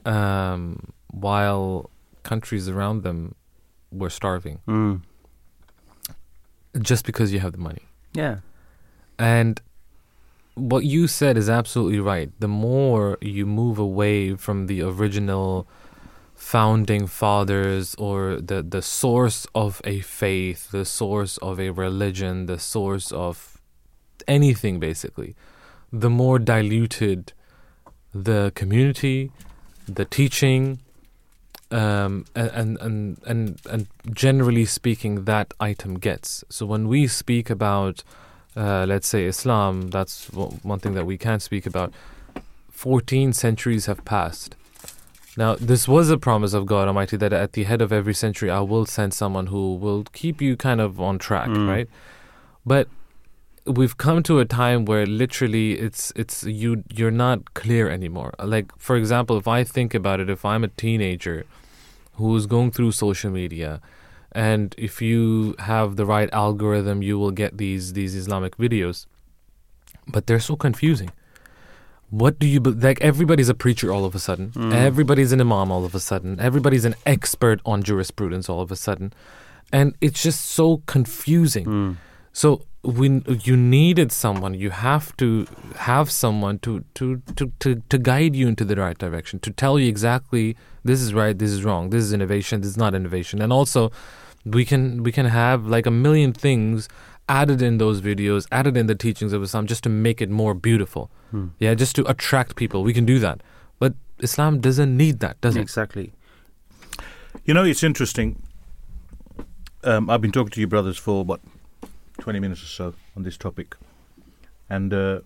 um, while countries around them were starving, mm. just because you have the money. Yeah, and what you said is absolutely right. The more you move away from the original founding fathers or the, the source of a faith, the source of a religion, the source of anything basically, the more diluted the community, the teaching, um, and, and, and, and generally speaking that item gets. So when we speak about, uh, let's say Islam, that's one thing that we can speak about. fourteen centuries have passed. Now, this was a promise of God Almighty that at the head of every century, I will send someone who will keep you kind of on track, mm. right? But we've come to a time where literally it's it's you you're not clear anymore. Like, for example, if I think about it, if I'm a teenager who's going through social media, and if you have the right algorithm, you will get these these Islamic videos, but they're so confusing. What do you, like, everybody's a preacher all of a sudden. Mm. Everybody's an imam all of a sudden. Everybody's an expert on jurisprudence all of a sudden. And it's just so confusing. Mm. So when you needed someone, you have to have someone to, to, to, to, to guide you into the right direction, to tell you exactly this is right, this is wrong, this is innovation, this is not innovation. And also we can we can have like a million things added in those videos, added in the teachings of Islam just to make it more beautiful. Hmm. Yeah, just to attract people. We can do that. But Islam doesn't need that, does it? Exactly. You know, it's interesting. Um, I've been talking to you brothers for, what, twenty minutes or so on this topic. And uh,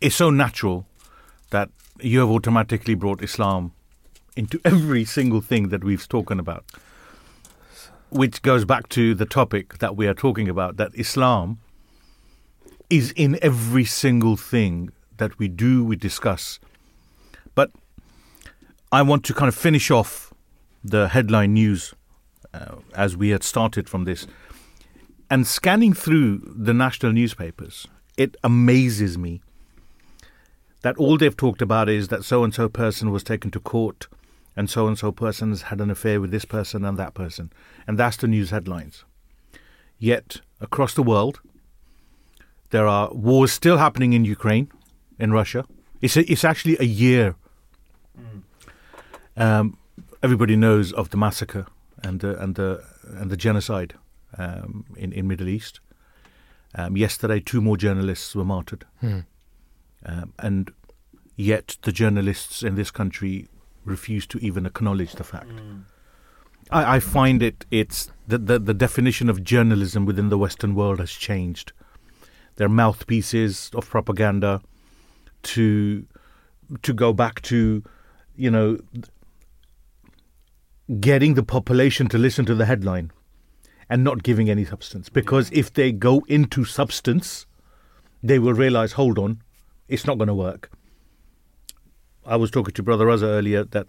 it's so natural that you have automatically brought Islam into every single thing that we've spoken about, which goes back to the topic that we are talking about, that Islam is in every single thing that we do, we discuss. But I want to kind of finish off the headline news uh, as we had started from this. And scanning through the national newspapers, it amazes me that all they've talked about is that so-and-so person was taken to court, and so-and-so person has had an affair with this person and that person. And that's the news headlines. Yet, across the world, there are wars still happening in Ukraine, in Russia. It's a, it's actually a year. Um, everybody knows of the massacre and the, and the, and the genocide um, in, in Middle East. Um, yesterday, two more journalists were martyred. Hmm. Um, and yet, the journalists in this country refuse to even acknowledge the fact. Mm. I, I find it, it's the, the, the definition of journalism within the Western world has changed. They're mouthpieces of propaganda to, to go back to, you know, getting the population to listen to the headline and not giving any substance. Because if they go into substance, they will realize, hold on, it's not going to work. I was talking to Brother Raza earlier that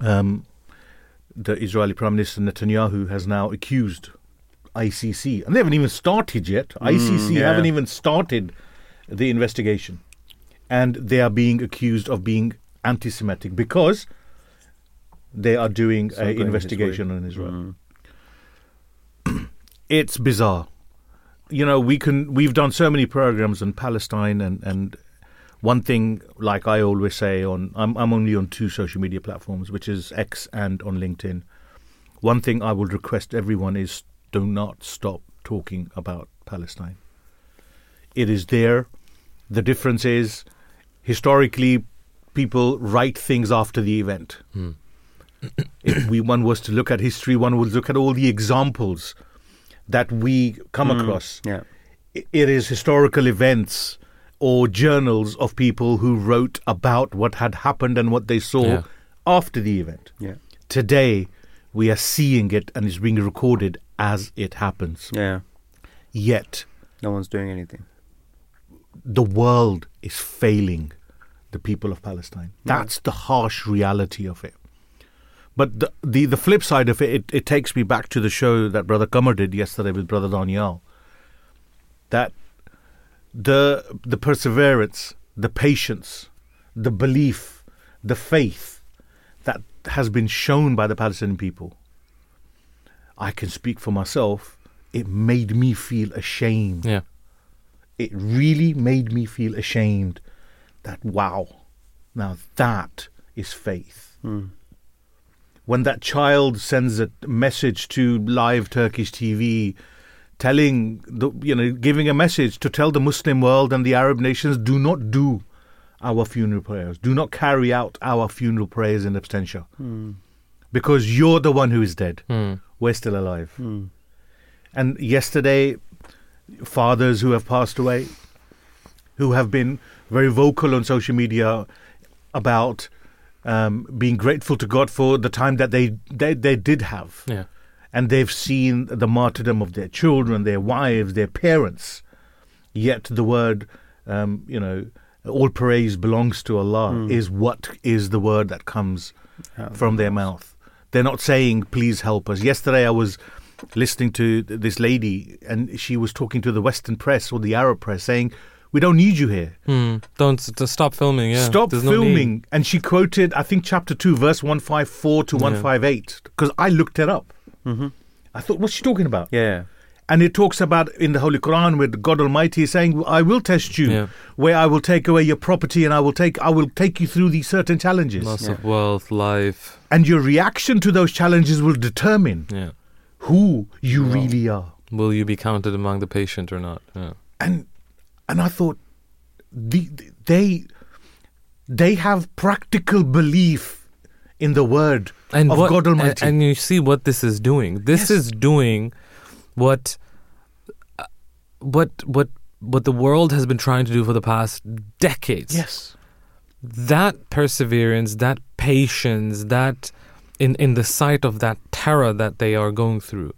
um, the Israeli Prime Minister Netanyahu has now accused I C C. And they haven't even started yet. I C C mm, yeah. haven't even started the investigation. And they are being accused of being anti-Semitic because they are doing an investigation on Israel. Mm. It's bizarre. You know, we can, we've done so many programs on Palestine and... and one thing, like I always say, on I'm, I'm only on two social media platforms, which is X and on LinkedIn. One thing I would request everyone is do not stop talking about Palestine. It is there. The difference is, historically, people write things after the event. Mm. If we, one was to look at history, one would look at all the examples that we come mm. across. Yeah. It, it is historical events or journals of people who wrote about what had happened and what they saw yeah. after the event. Yeah. Today, we are seeing it and it's being recorded as it happens. Yeah. Yet, no one's doing anything. The world is failing the people of Palestine. Yeah. That's the harsh reality of it. But the, the, the flip side of it, it, it takes me back to the show that Brother Qamar did yesterday with Brother Daniel. That the the perseverance, the patience, the belief, the faith that has been shown by the Palestinian people. I can speak for myself. It made me feel ashamed. Yeah. It really made me feel ashamed that, wow, now that is faith. Mm. When that child sends a message to live Turkish T V telling, the, you know, giving a message to tell the Muslim world and the Arab nations, do not do our funeral prayers. Do not carry out our funeral prayers in absentia. Mm. Because you're the one who is dead. Mm. We're still alive. Mm. And yesterday, fathers who have passed away, who have been very vocal on social media about um, being grateful to God for the time that they, they, they did have. Yeah. And they've seen the martyrdom of their children, their wives, their parents. Yet the word, um, you know, all praise belongs to Allah, mm. is what is the word that comes Out from their mouth. They're not saying, please help us. Yesterday I was listening to this lady and she was talking to the Western press or the Arab press saying, we don't need you here. Mm. Don't stop filming. Yeah. Stop There's filming. No and she quoted, I think, chapter two, verse one fifty-four to yeah. one fifty-eight, because I looked it up. Mm-hmm. I thought, what's she talking about? Yeah, and it talks about in the Holy Quran with God Almighty saying, "I will test you, yeah. where I will take away your property, and I will take, I will take you through these certain challenges, loss yeah. of wealth, life, and your reaction to those challenges will determine yeah. who you well, really are. Will you be counted among the patient or not?" Yeah. And and I thought, the, they they have practical belief in the word. And of what, God Almighty. And you see what this is doing. This yes. is doing what, uh, what, what, what the world has been trying to do for the past decades. Yes, that perseverance, that patience, that in, in the sight of that terror that they are going through,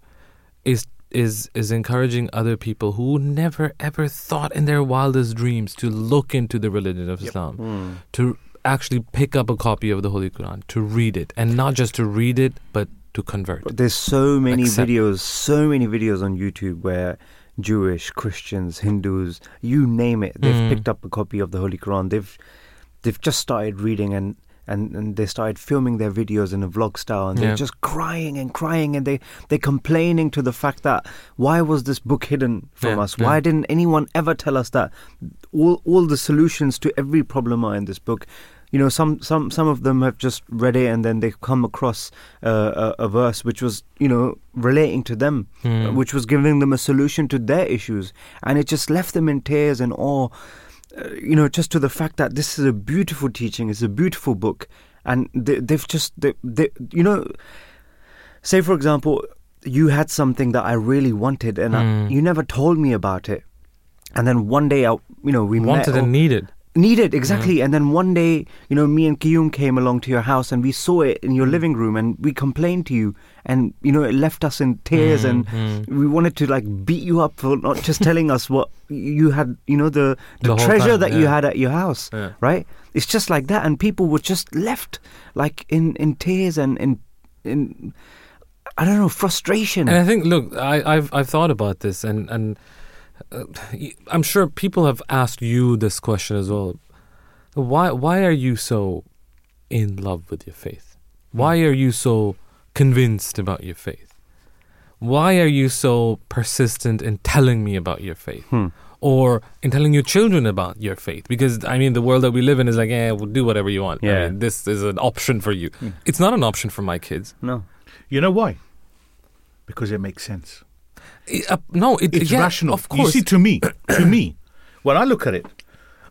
is is is encouraging other people who never ever thought in their wildest dreams to look into the religion of yep. Islam mm. to. Actually pick up a copy of the Holy Quran, to read it, and not just to read it but to convert. But there's so many Accept. videos so many videos on YouTube where Jewish, Christians, Hindus, you name it, they've mm. picked up a copy of the Holy Quran, they've they've just started reading, and and, and they started filming their videos in a vlog style, and they're yeah. just crying and crying, and they, they're complaining to the fact that why was this book hidden from yeah, us? Yeah. Why didn't anyone ever tell us that all all the solutions to every problem are in this book? You know, some, some, some of them have just read it and then they come across uh, a, a verse which was, you know, relating to them, mm. which was giving them a solution to their issues. And it just left them in tears and awe. Uh, you know, just to the fact that this is a beautiful teaching, it's a beautiful book, and they, they've just, they, they, you know, say for example, you had something that I really wanted, and mm. I, you never told me about it, and then one day, I, you know, we wanted met, and oh, needed, needed exactly, yeah. and then one day, you know, me and Qayyum came along to your house, and we saw it in your living room, and we complained to you, and you know, it left us in tears, mm, and mm. we wanted to like beat you up for not just telling us what you had, you know, the the, the treasure time, that yeah. you had at your house, yeah. right? It's just like that, and people were just left like in, in tears and in in I don't know, frustration. And I think, look, I, I've I've thought about this, and and uh, I'm sure people have asked you this question as well. Why why are you so in love with your faith? Why are you so convinced about your faith? Why are you so persistent in telling me about your faith? Hmm. Or in telling your children about your faith? Because, I mean, the world that we live in is like, eh, we'll do whatever you want. Yeah. I mean, this is an option for you. Yeah. It's not an option for my kids. No. You know why? Because it makes sense. It, uh, no, it, it's yeah, rational. Of course. You see, to me, to me, when I look at it,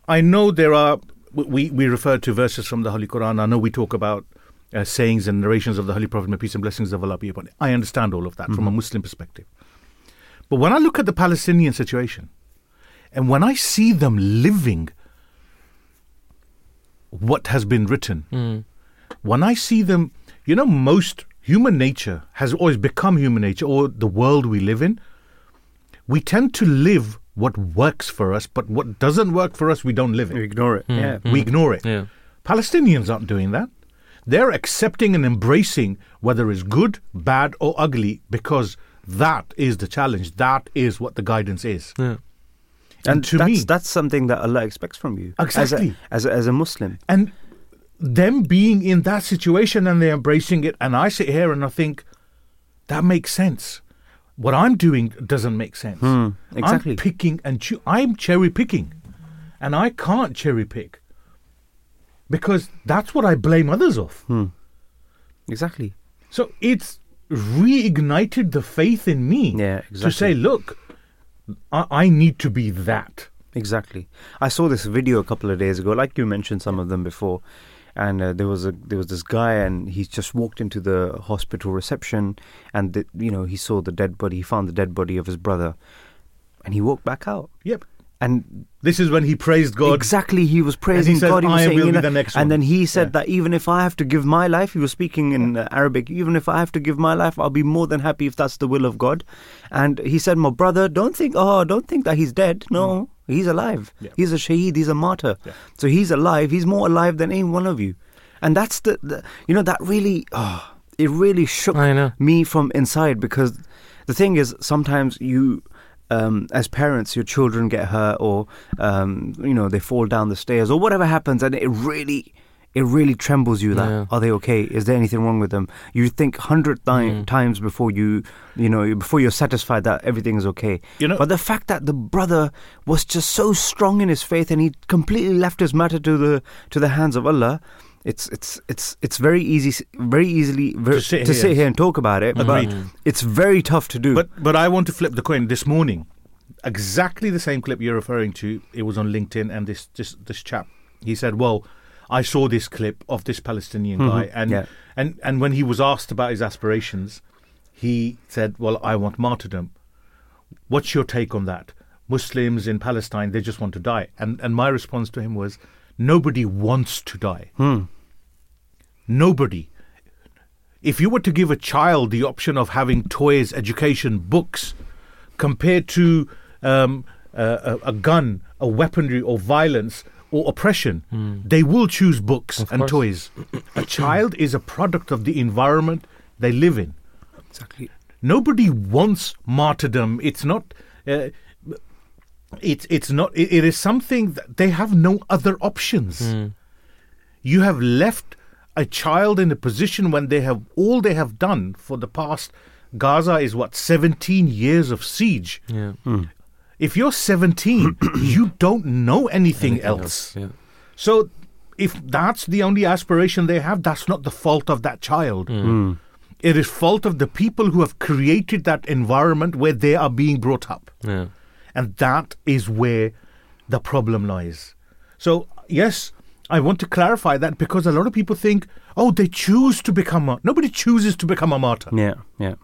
I know there are, we, we refer to verses from the Holy Quran. I know we talk about Uh, sayings and narrations of the Holy Prophet, may peace and blessings of Allah be upon it. I understand all of that mm-hmm. from a Muslim perspective. But when I look at the Palestinian situation And when I see them living what has been written, mm. when I see them, you know, most human nature has always become human nature, or the world we live in. We tend to live what works for us, but what doesn't work for us, we don't live it. We ignore it. Mm. Yeah. Mm. We ignore it. Yeah. Palestinians aren't doing that. They're accepting and embracing whether it's good, bad, or ugly, because that is the challenge. That is what the guidance is. Yeah. And, and to that's, me, that's something that Allah expects from you, exactly, as a, as a, as a Muslim. And them being in that situation and they're embracing it, and I sit here and I think that makes sense. What I'm doing doesn't make sense. Mm, exactly. I'm picking and cho- I'm cherry picking, and I can't cherry pick because that's what I blame others of. Mm. Exactly. So it's reignited the faith in me yeah, exactly. to say, look, I need to be that. Exactly. I saw this video a couple of days ago, like you mentioned some of them before, and uh, there was a there was this guy, and he just walked into the hospital reception, and the, you know he saw the dead body. He found the dead body of his brother, and he walked back out. Yep. And this is when he praised God. Exactly, he was praising and he says, God. He was I saying, will you know, be the next one. And then he said yeah. that even if I have to give my life, he was speaking in yeah. Arabic, even if I have to give my life, I'll be more than happy if that's the will of God. And he said, my brother, don't think, oh, don't think that he's dead. No, mm. he's alive. Yeah. He's a shaheed, he's a martyr. Yeah. So he's alive, he's more alive than any one of you. And that's the, the you know, that really, oh, it really shook me from inside, because the thing is, sometimes you... Um, as parents, your children get hurt, or um, you know they fall down the stairs, or whatever happens, and it really, it really trembles you. That yeah. are they okay? Is there anything wrong with them? You think hundred thi- mm. times before you, you know, before you're satisfied that everything is okay. You know, but the fact that the brother was just so strong in his faith, and he completely left his matter to the to the hands of Allah. It's it's it's it's very easy, very easily ver- to, sit, to here. sit here and talk about it. Agreed. But it's very tough to do. But but I want to flip the coin. This morning, exactly the same clip you're referring to. It was on LinkedIn, and this this, this chap, he said, "Well, I saw this clip of this Palestinian mm-hmm. guy, and yeah. and and when he was asked about his aspirations, he said, well, I want martyrdom. What's your take on that? Muslims in Palestine, they just want to die." And and my response to him was, nobody wants to die. Hmm. Nobody. If you were to give a child the option of having toys, education, books, compared to um, uh, a, a gun, a weaponry, or violence, or oppression, hmm. they will choose books of and course. toys. A child is a product of the environment they live in. Exactly. Nobody wants martyrdom. It's not... Uh, It's it's not. It, it is something that they have no other options. Mm. You have left a child in a position when they have all they have done for the past. Gaza is what seventeen years of siege. Yeah. Mm. If you're seventeen, you don't know anything, anything else. else yeah. So, if that's the only aspiration they have, that's not the fault of that child. Mm. Mm. It is fault of the people who have created that environment where they are being brought up. Yeah. And that is where the problem lies. So, yes, I want to clarify that, because a lot of people think, oh, they choose to become a... Nobody chooses to become a martyr. Yeah, yeah.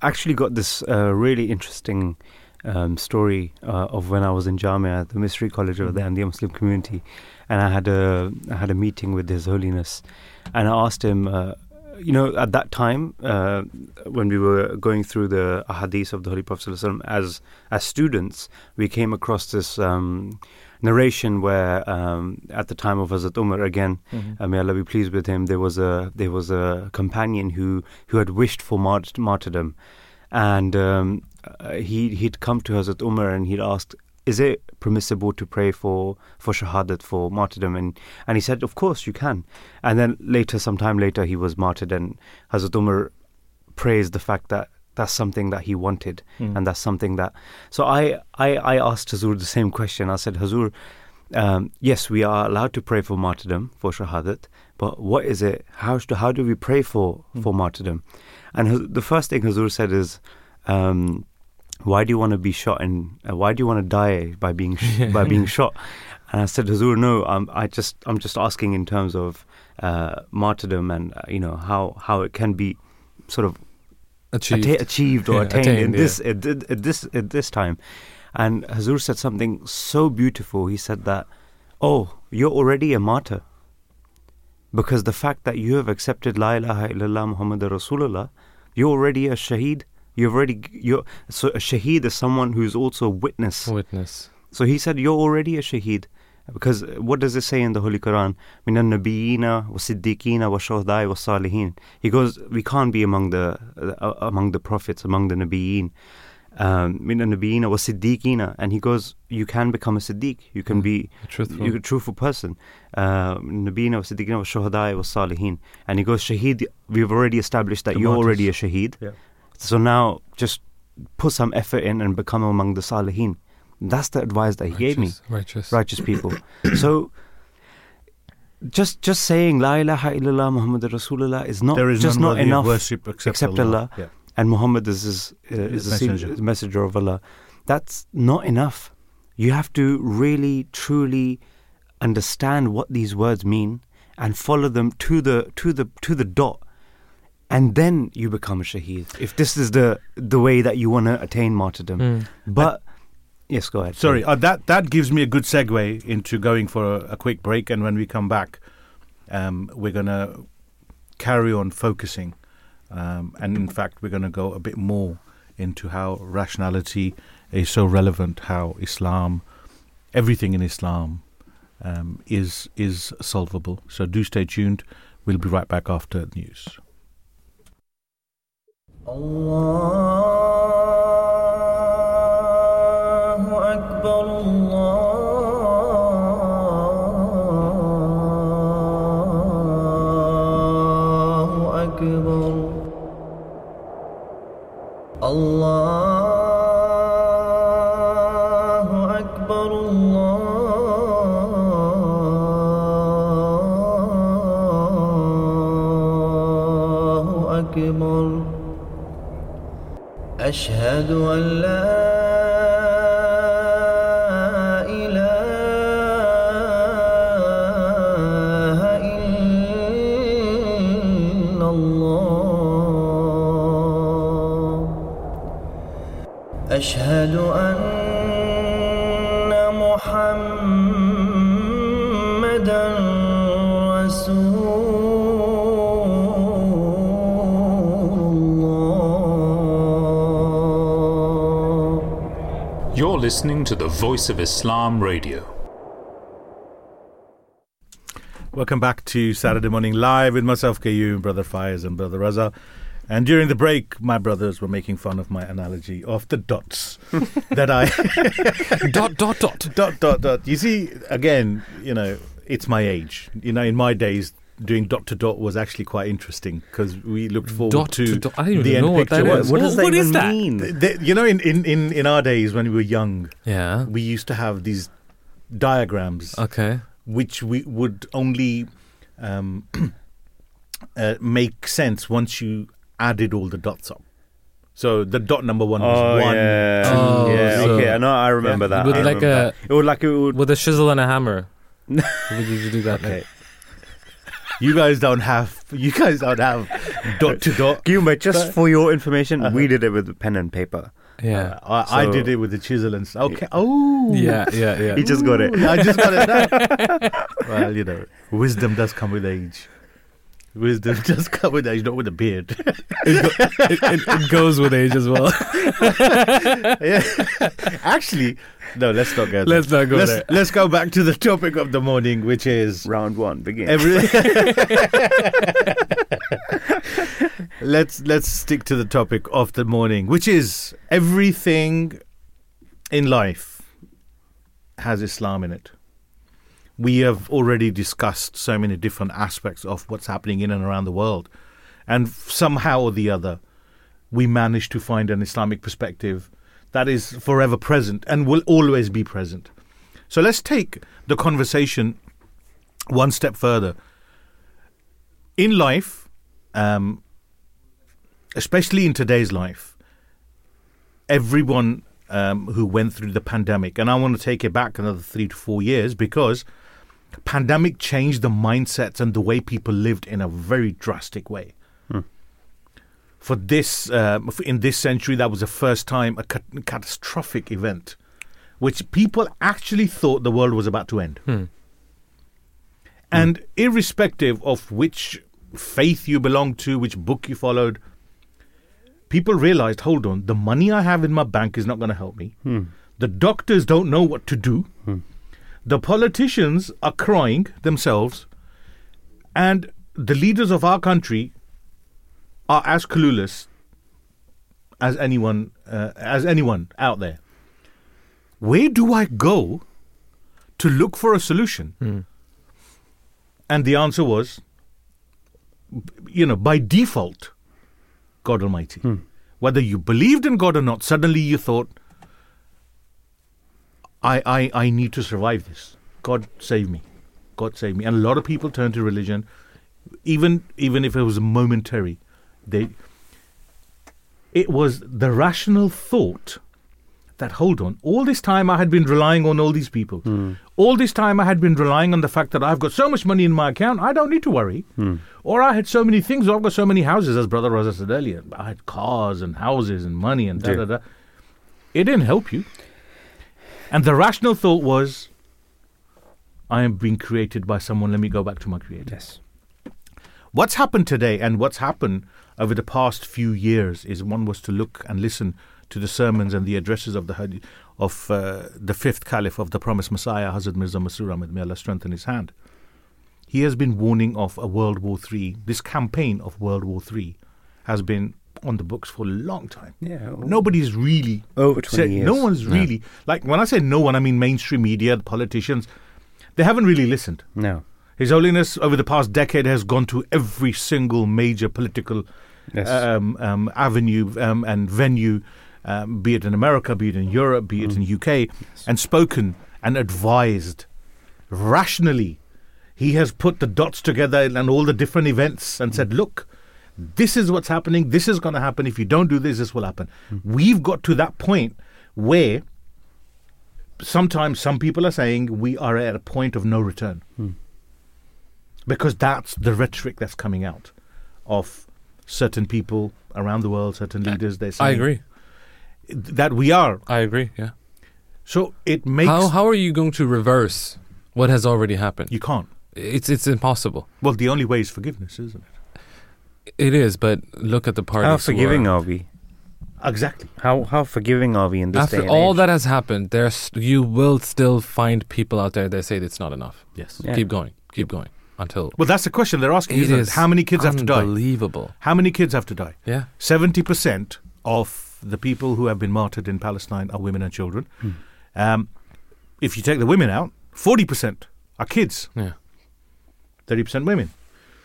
I actually got this uh, really interesting um, story uh, of when I was in Jamia, at the Mystery College of the Ahmadiyya Muslim community, and I had a, I had a meeting with His Holiness, and I asked him... Uh, You know, at that time, uh, when we were going through the ahadith of the Holy Prophet ﷺ, as as students, we came across this um, narration where, um, at the time of Hazrat Umar, again, mm-hmm. uh, may Allah be pleased with him, there was a there was a companion who, who had wished for mart- martyrdom, and um, he he'd come to Hazrat Umar and he'd asked, "Is it permissible to pray for, for shahadat, for martyrdom?" And, and he said, "Of course you can." And then later, sometime later, he was martyred, and Hazrat Umar praised the fact that that's something that he wanted, mm. and that's something that... So I, I, I asked Hazur the same question. I said, "Hazur, um, yes, we are allowed to pray for martyrdom, for shahadat, but what is it? How how do we pray for, mm. for martyrdom?" And the first thing Hazur said is... Um, "Why do you want to be shot, and uh, why do you want to die by being sh- by being shot?" And I said, "Hazur, no, I'm I just I'm just asking in terms of uh, martyrdom, and uh, you know how, how it can be sort of achieved, atta- achieved or yeah, attained, attained in yeah. this at, at this at this time." And Hazur said something so beautiful. He said that, oh, you're already a martyr, because the fact that you have accepted La ilaha illallah Muhammadur Rasulullah, you're already a shaheed. You've already, you're, so a shaheed is someone who's also a witness. Witness. So he said, you're already a shaheed. Because what does it say in the Holy Quran? Minan nabiyina wa siddiqina wa shuhada'i wa salihin. He goes, we can't be among the uh, among the prophets, among the nabiyin. Minan nabiyina wa siddiqina. And he goes, you can become a siddiq. You can be a truthful, you're a truthful person. Nabiyina wa siddiqina wa shuhada'i wa salihin. And he goes, shaheed, we've already established that the you're martyrs. Already a shaheed. Yeah. So now just put some effort in and become among the salihin. That's the advice that he righteous, gave me. Righteous. Righteous people. So, just just saying La ilaha illallah Muhammadur Rasulullah is not there is just not enough. Worship except, except Allah. Allah. Yeah. And Muhammad is his, uh, is the messenger. messenger of Allah. That's not enough. You have to really, truly understand what these words mean and follow them to the to the to the dot. And then you become a shaheed. If this is the the way that you want to attain martyrdom, mm. but. I, Yes, go ahead. Sorry, uh, that, that gives me a good segue into going for a, a quick break. And when we come back, um, we're going to carry on focusing. Um, and in fact, we're going to go a bit more into how rationality is so relevant, how Islam, everything in Islam um, is is solvable. So do stay tuned. We'll be right back after the news. Allah. Allahu Akbar. Allahu Akbar. Allahu Akbar. Ashhadu an la أشهد أن محمدًا رسول الله. You're listening to the Voice of Islam Radio. Welcome back to Saturday Morning Live with myself, Qayyum, Brother Faiz and Brother Raza. And during the break, my brothers were making fun of my analogy of the dots that I... dot, dot, dot. Dot, dot, dot. You see, again, you know, it's my age. You know, in my days, doing dot to dot was actually quite interesting because we looked forward dot to, to dot. I don't the even end know what picture. That was. What, what does that what even is that? Mean? The, the, you know, in, in, in, in our days when we were young, yeah. we used to have these diagrams okay. which we would only um, uh, make sense once you... added all the dots up. So the dot number one was oh, one. Yeah. Two, oh, yeah. So okay, I know, I remember yeah. that. With I like a, that. It would like it would with a chisel and a hammer. Would you do that? Okay. You guys don't have. You guys don't have dot to dot. Guma, just but, for your information, uh-huh. we did it with pen and paper. Yeah, uh, I, so, I did it with the chisel and stuff. Okay. Oh, yeah, yeah, yeah. He just got it. I just got it. Well, you know, wisdom does come with age. Wisdom just come with age, not with a beard. it, go, it, it, it goes with age as well. yeah. Actually, no, let's not go there. Let's not go let's, there. Let's go back to the topic of the morning, which is... Round one, begin. Every, let's, let's stick to the topic of the morning, which is everything in life has Islam in it. We have already discussed so many different aspects of what's happening in and around the world. And somehow or the other, we managed to find an Islamic perspective that is forever present and will always be present. So let's take the conversation one step further. In life, um, especially in today's life, everyone um, who went through the pandemic, and I want to take it back another three to four years because... pandemic changed the mindsets and the way people lived in a very drastic way. Hmm. For this, uh, in this century, that was the first time a cat- catastrophic event which people actually thought the world was about to end. Hmm. And hmm. irrespective of which faith you belong to, which book you followed, people realized, hold on, the money I have in my bank is not going to help me. Hmm. The doctors don't know what to do. Hmm. The politicians are crying themselves. And the leaders of our country are as clueless as anyone, uh, as anyone out there. Where do I go to look for a solution? Hmm. And the answer was, you know, by default, God Almighty. Hmm. Whether you believed in God or not, suddenly you thought, I, I, I need to survive this. God save me. God save me. And a lot of people turn to religion, even even if it was momentary. They, it was the rational thought that, hold on, all this time I had been relying on all these people. Mm. All this time I had been relying on the fact that I've got so much money in my account, I don't need to worry. Mm. Or I had so many things, or I've got so many houses, as Brother Raza said earlier. I had cars and houses and money and da-da-da. Yeah. It didn't help you. And the rational thought was, I am being created by someone. Let me go back to my creator. Yes. What's happened today and what's happened over the past few years is one was to look and listen to the sermons and the addresses of the of uh, the fifth caliph of the promised Messiah, Hazrat Mirza Masroor Ahmad, may Allah strengthen his hand. He has been warning of a World War Three. This campaign of World War Three has been on the books for a long time. Yeah, nobody's really over twenty said, years. No one's no. really like when I say no one, I mean mainstream media, the politicians. They haven't really listened. No. His Holiness, over the past decade, has gone to every single major political yes. um, um, avenue um, and venue, um, be it in America, be it in Europe, be it mm. in U K, yes. and spoken and advised rationally. He has put the dots together and all the different events and mm. said, look, this is what's happening. This is going to happen. If you don't do this, this will happen. Mm. We've got to that point where sometimes some people are saying we are at a point of no return. Mm. Because that's the rhetoric that's coming out of certain people around the world, certain leaders. They're saying I agree. That we are. I agree, yeah. So it makes... How, how are you going to reverse what has already happened? You can't. It's it's impossible. Well, the only way is forgiveness, isn't it? It is, but look at the parties. How forgiving are we? Exactly. How how forgiving are we in this After day and all age? That has happened, there's you will still find people out there that say it's not enough. Yes. Yeah. Keep going. Keep going. Until well, that's the question they're asking. Isn't is it? How many kids have to die? Unbelievable. How many kids have to die? Yeah. seventy percent of the people who have been martyred in Palestine are women and children. Hmm. Um, if you take the women out, forty percent are kids. Yeah. thirty percent women.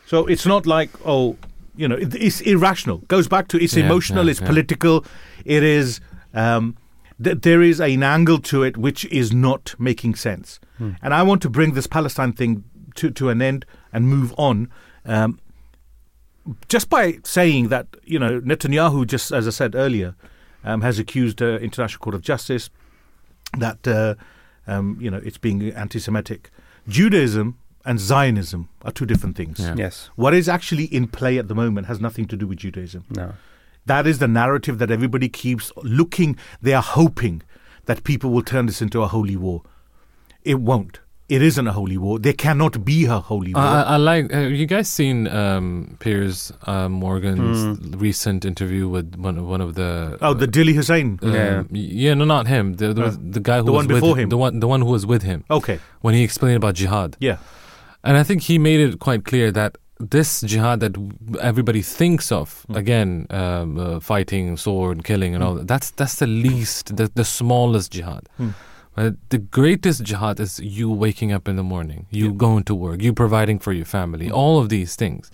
So it's not like, oh, you know, it, it's irrational. Goes back to it's yeah, emotional, yeah, it's yeah. political. It is, um, th- there is an angle to it which is not making sense. Hmm. And I want to bring this Palestine thing To, to an end and move on um, just by saying that, you know, Netanyahu, just as I said earlier, um, has accused the uh, International Court of Justice that, uh, um, you know, it's being anti-Semitic. Judaism and Zionism are two different things. Yeah. Yes. What is actually in play at the moment has nothing to do with Judaism. No. That is the narrative that everybody keeps looking. They are hoping that people will turn this into a holy war. It won't. It isn't a holy war. There cannot be a holy war. I, I like. Have you guys seen um, Piers uh, Morgan's mm. recent interview with one, one of the? Oh, the uh, Dilly Hussein. Um, yeah, yeah, no, not him. The, the, uh, the guy who the was one before with, him. The one, the one who was with him. Okay. When he explained about jihad. Yeah, and I think he made it quite clear that this jihad that everybody thinks of, mm. again, um, uh, fighting, sword, killing, and mm. all that. That's that's the least, the, the smallest jihad. Mm. But the greatest jihad is you waking up in the morning, you yep. going to work, you providing for your family, mm. all of these things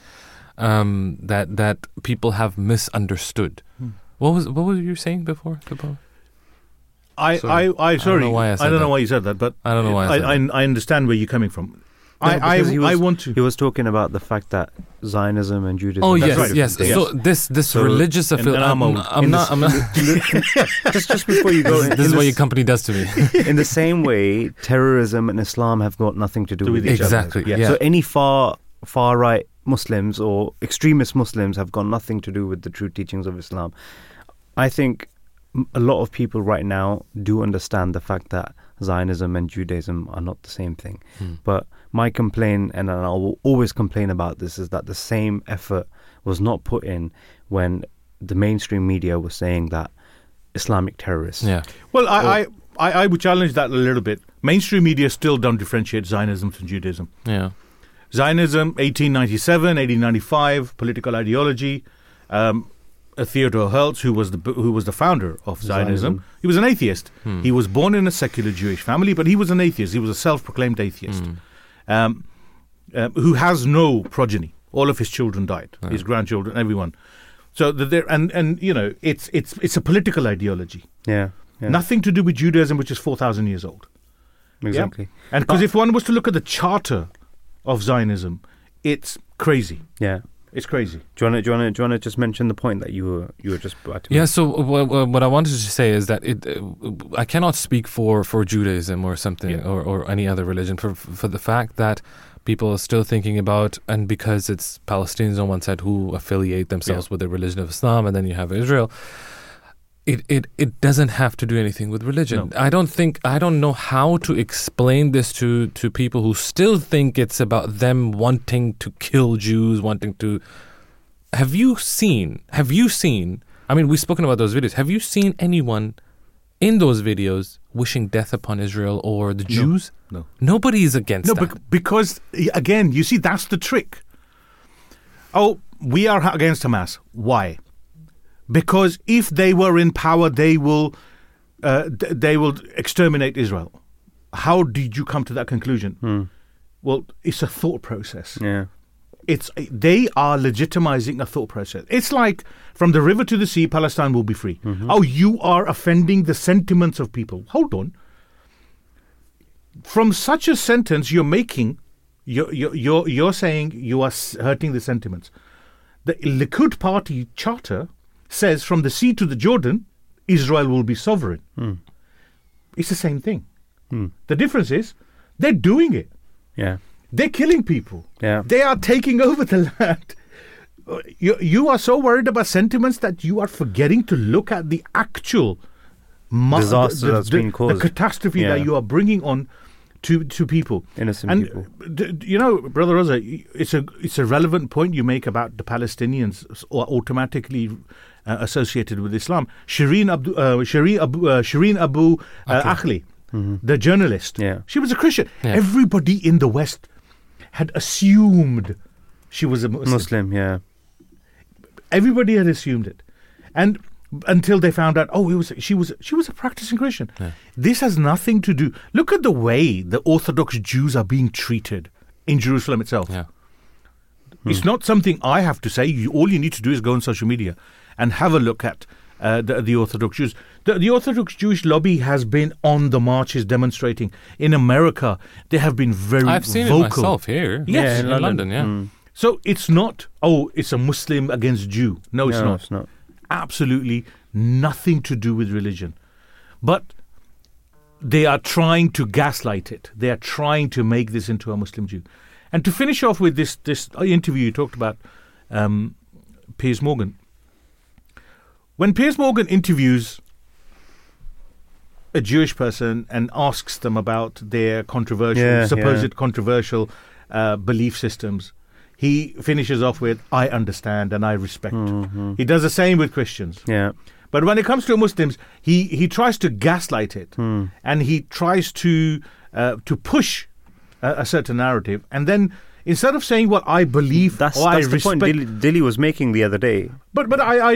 um, that that people have misunderstood. Mm. What was what were you saying before? I sorry. I I sorry. I don't know why, I said I don't that. know why you said that, but I don't know why I, I, I, I understand where you're coming from. No, I, I, was, I want to. He was talking about the fact that Zionism and Judaism. Oh yes, right. yes. yes. So this this so religious affiliation. I'm, I'm, I'm not. I'm not. just just before you go, this, this is what your company does to me. In the same way, terrorism and Islam have got nothing to do to with each exactly, other. Exactly. Yeah. So any far far right Muslims or extremist Muslims have got nothing to do with the true teachings of Islam. I think a lot of people right now do understand the fact that Zionism and Judaism are not the same thing. Hmm. But my complaint, and I will always complain about this, is that the same effort was not put in when the mainstream media was saying that Islamic terrorists. Yeah. Well, I, or, I, I would challenge that a little bit. Mainstream media still don't differentiate Zionism from Judaism. Yeah. Zionism, eighteen ninety-seven, eighteen ninety-five, political ideology. Um, Theodor Herzl, who was the who was the founder of Zionism, Zionism. He was an atheist. Hmm. He was born in a secular Jewish family, but he was an atheist. He was a self-proclaimed atheist hmm. um, uh, who has no progeny. All of his children died, oh. his grandchildren, everyone. So there, and and you know, it's it's it's a political ideology. Yeah, yeah. Nothing to do with Judaism, which is four thousand years old. Exactly. Yeah? And because if one was to look at the Charter of Zionism, it's crazy. Yeah. It's crazy. Do you want to, do you want to just mention the point that you were you were just about to make? Yeah, so uh, what I wanted to say is that it, uh, I cannot speak for, for Judaism or something yeah. or, or any other religion for for the fact that people are still thinking about, and because it's Palestinians on one side who affiliate themselves yeah. with the religion of Islam, and then you have Israel. It, it it doesn't have to do anything with religion. No. I don't think I don't know how to explain this to, to people who still think it's about them wanting to kill Jews, wanting to. Have you seen? Have you seen? I mean, we've spoken about those videos. Have you seen anyone in those videos wishing death upon Israel or the Jews? No, no. Nobody is against. No, that. Bec- because again, you see, that's the trick. Oh, we are against Hamas. Why? Because if they were in power, they will uh, th- they will exterminate Israel. How did you come to that conclusion? Hmm. Well, it's a thought process. Yeah, it's they are legitimizing a thought process. It's like from the river to the sea, Palestine will be free. Mm-hmm. Oh, you are offending the sentiments of people. Hold on. From such a sentence you're making, you're you're you're, you're saying you are hurting the sentiments. The Likud Party Charter says from the sea to the Jordan, Israel will be sovereign. Mm. It's the same thing. Mm. The difference is they're doing it. Yeah, they're killing people. Yeah, they are taking over the land. You you are so worried about sentiments that you are forgetting to look at the actual ma- disaster the, the, that's the, been caused, the catastrophe yeah. that you are bringing on to to people, innocent and, people. D- you know, Brother Rosa, it's a it's a relevant point you make about the Palestinians are automatically Uh, associated with Islam. Shireen Abu, uh, Shireen Abu, uh, Shireen Abu uh, Akleh, mm-hmm. the journalist. Yeah. She was a Christian. Yeah. Everybody in the West had assumed she was a Muslim. Muslim, yeah. Everybody had assumed it, and until they found out, oh, it was she was she was a practicing Christian. Yeah. This has nothing to do. Look at the way the Orthodox Jews are being treated in Jerusalem itself. Yeah. Hmm. It's not something I have to say. You, all you need to do is go on social media and have a look at uh, the, the Orthodox Jews. The, the Orthodox Jewish lobby has been on the marches demonstrating. In America, they have been very vocal. I've seen vocal. It myself here. Yes. Yeah, in, in London. London yeah. Mm. So it's not, oh, it's a Muslim against Jew. No, it's no, not. it's not. Absolutely nothing to do with religion. But they are trying to gaslight it. They are trying to make this into a Muslim Jew. And to finish off with this this interview you talked about, um, Piers Morgan. When Piers Morgan interviews a Jewish person and asks them about their controversial, yeah, supposed yeah. controversial uh, belief systems, he finishes off with, I understand and I respect. Mm-hmm. He does the same with Christians. Yeah. But when it comes to Muslims, he, he tries to gaslight it mm. and he tries to uh, to push a, a certain narrative. And then instead of saying what I believe, that's, or that's I the respect, point Dilly, Dilly was making the other day. But but I, I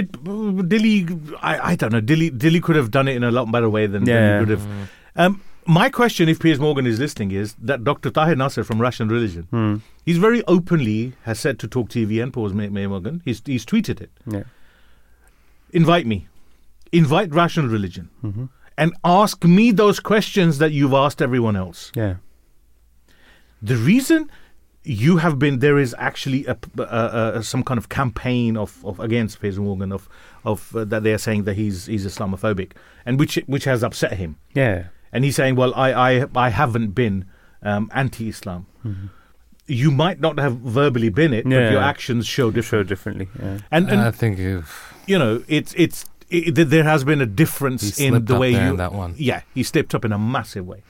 Dilly, I, I don't know. Dilly Dilly could have done it in a lot better way than, yeah. than he could have. Mm. Um, my question, if Piers Morgan is listening, is that Doctor Tahir Nasser from Rational Religion, mm. he's very openly has said to Talk T V and Piers Morgan. He's he's tweeted it. Yeah. Invite me, invite Rational Religion, mm-hmm. and ask me those questions that you've asked everyone else. Yeah. The reason. You have been. There is actually a, uh, uh, some kind of campaign of, of against Piers Morgan of of uh, that they are saying that he's he's Islamophobic, and which which has upset him. Yeah, and he's saying, well, I I, I haven't been um, anti-Islam. Mm-hmm. You might not have verbally been it, yeah. but your actions show different. show differently. Yeah. And, and I think you've... you know it's it's it, there has been a difference in the way you. He slipped up there in that one. Yeah, he slipped up in a massive way.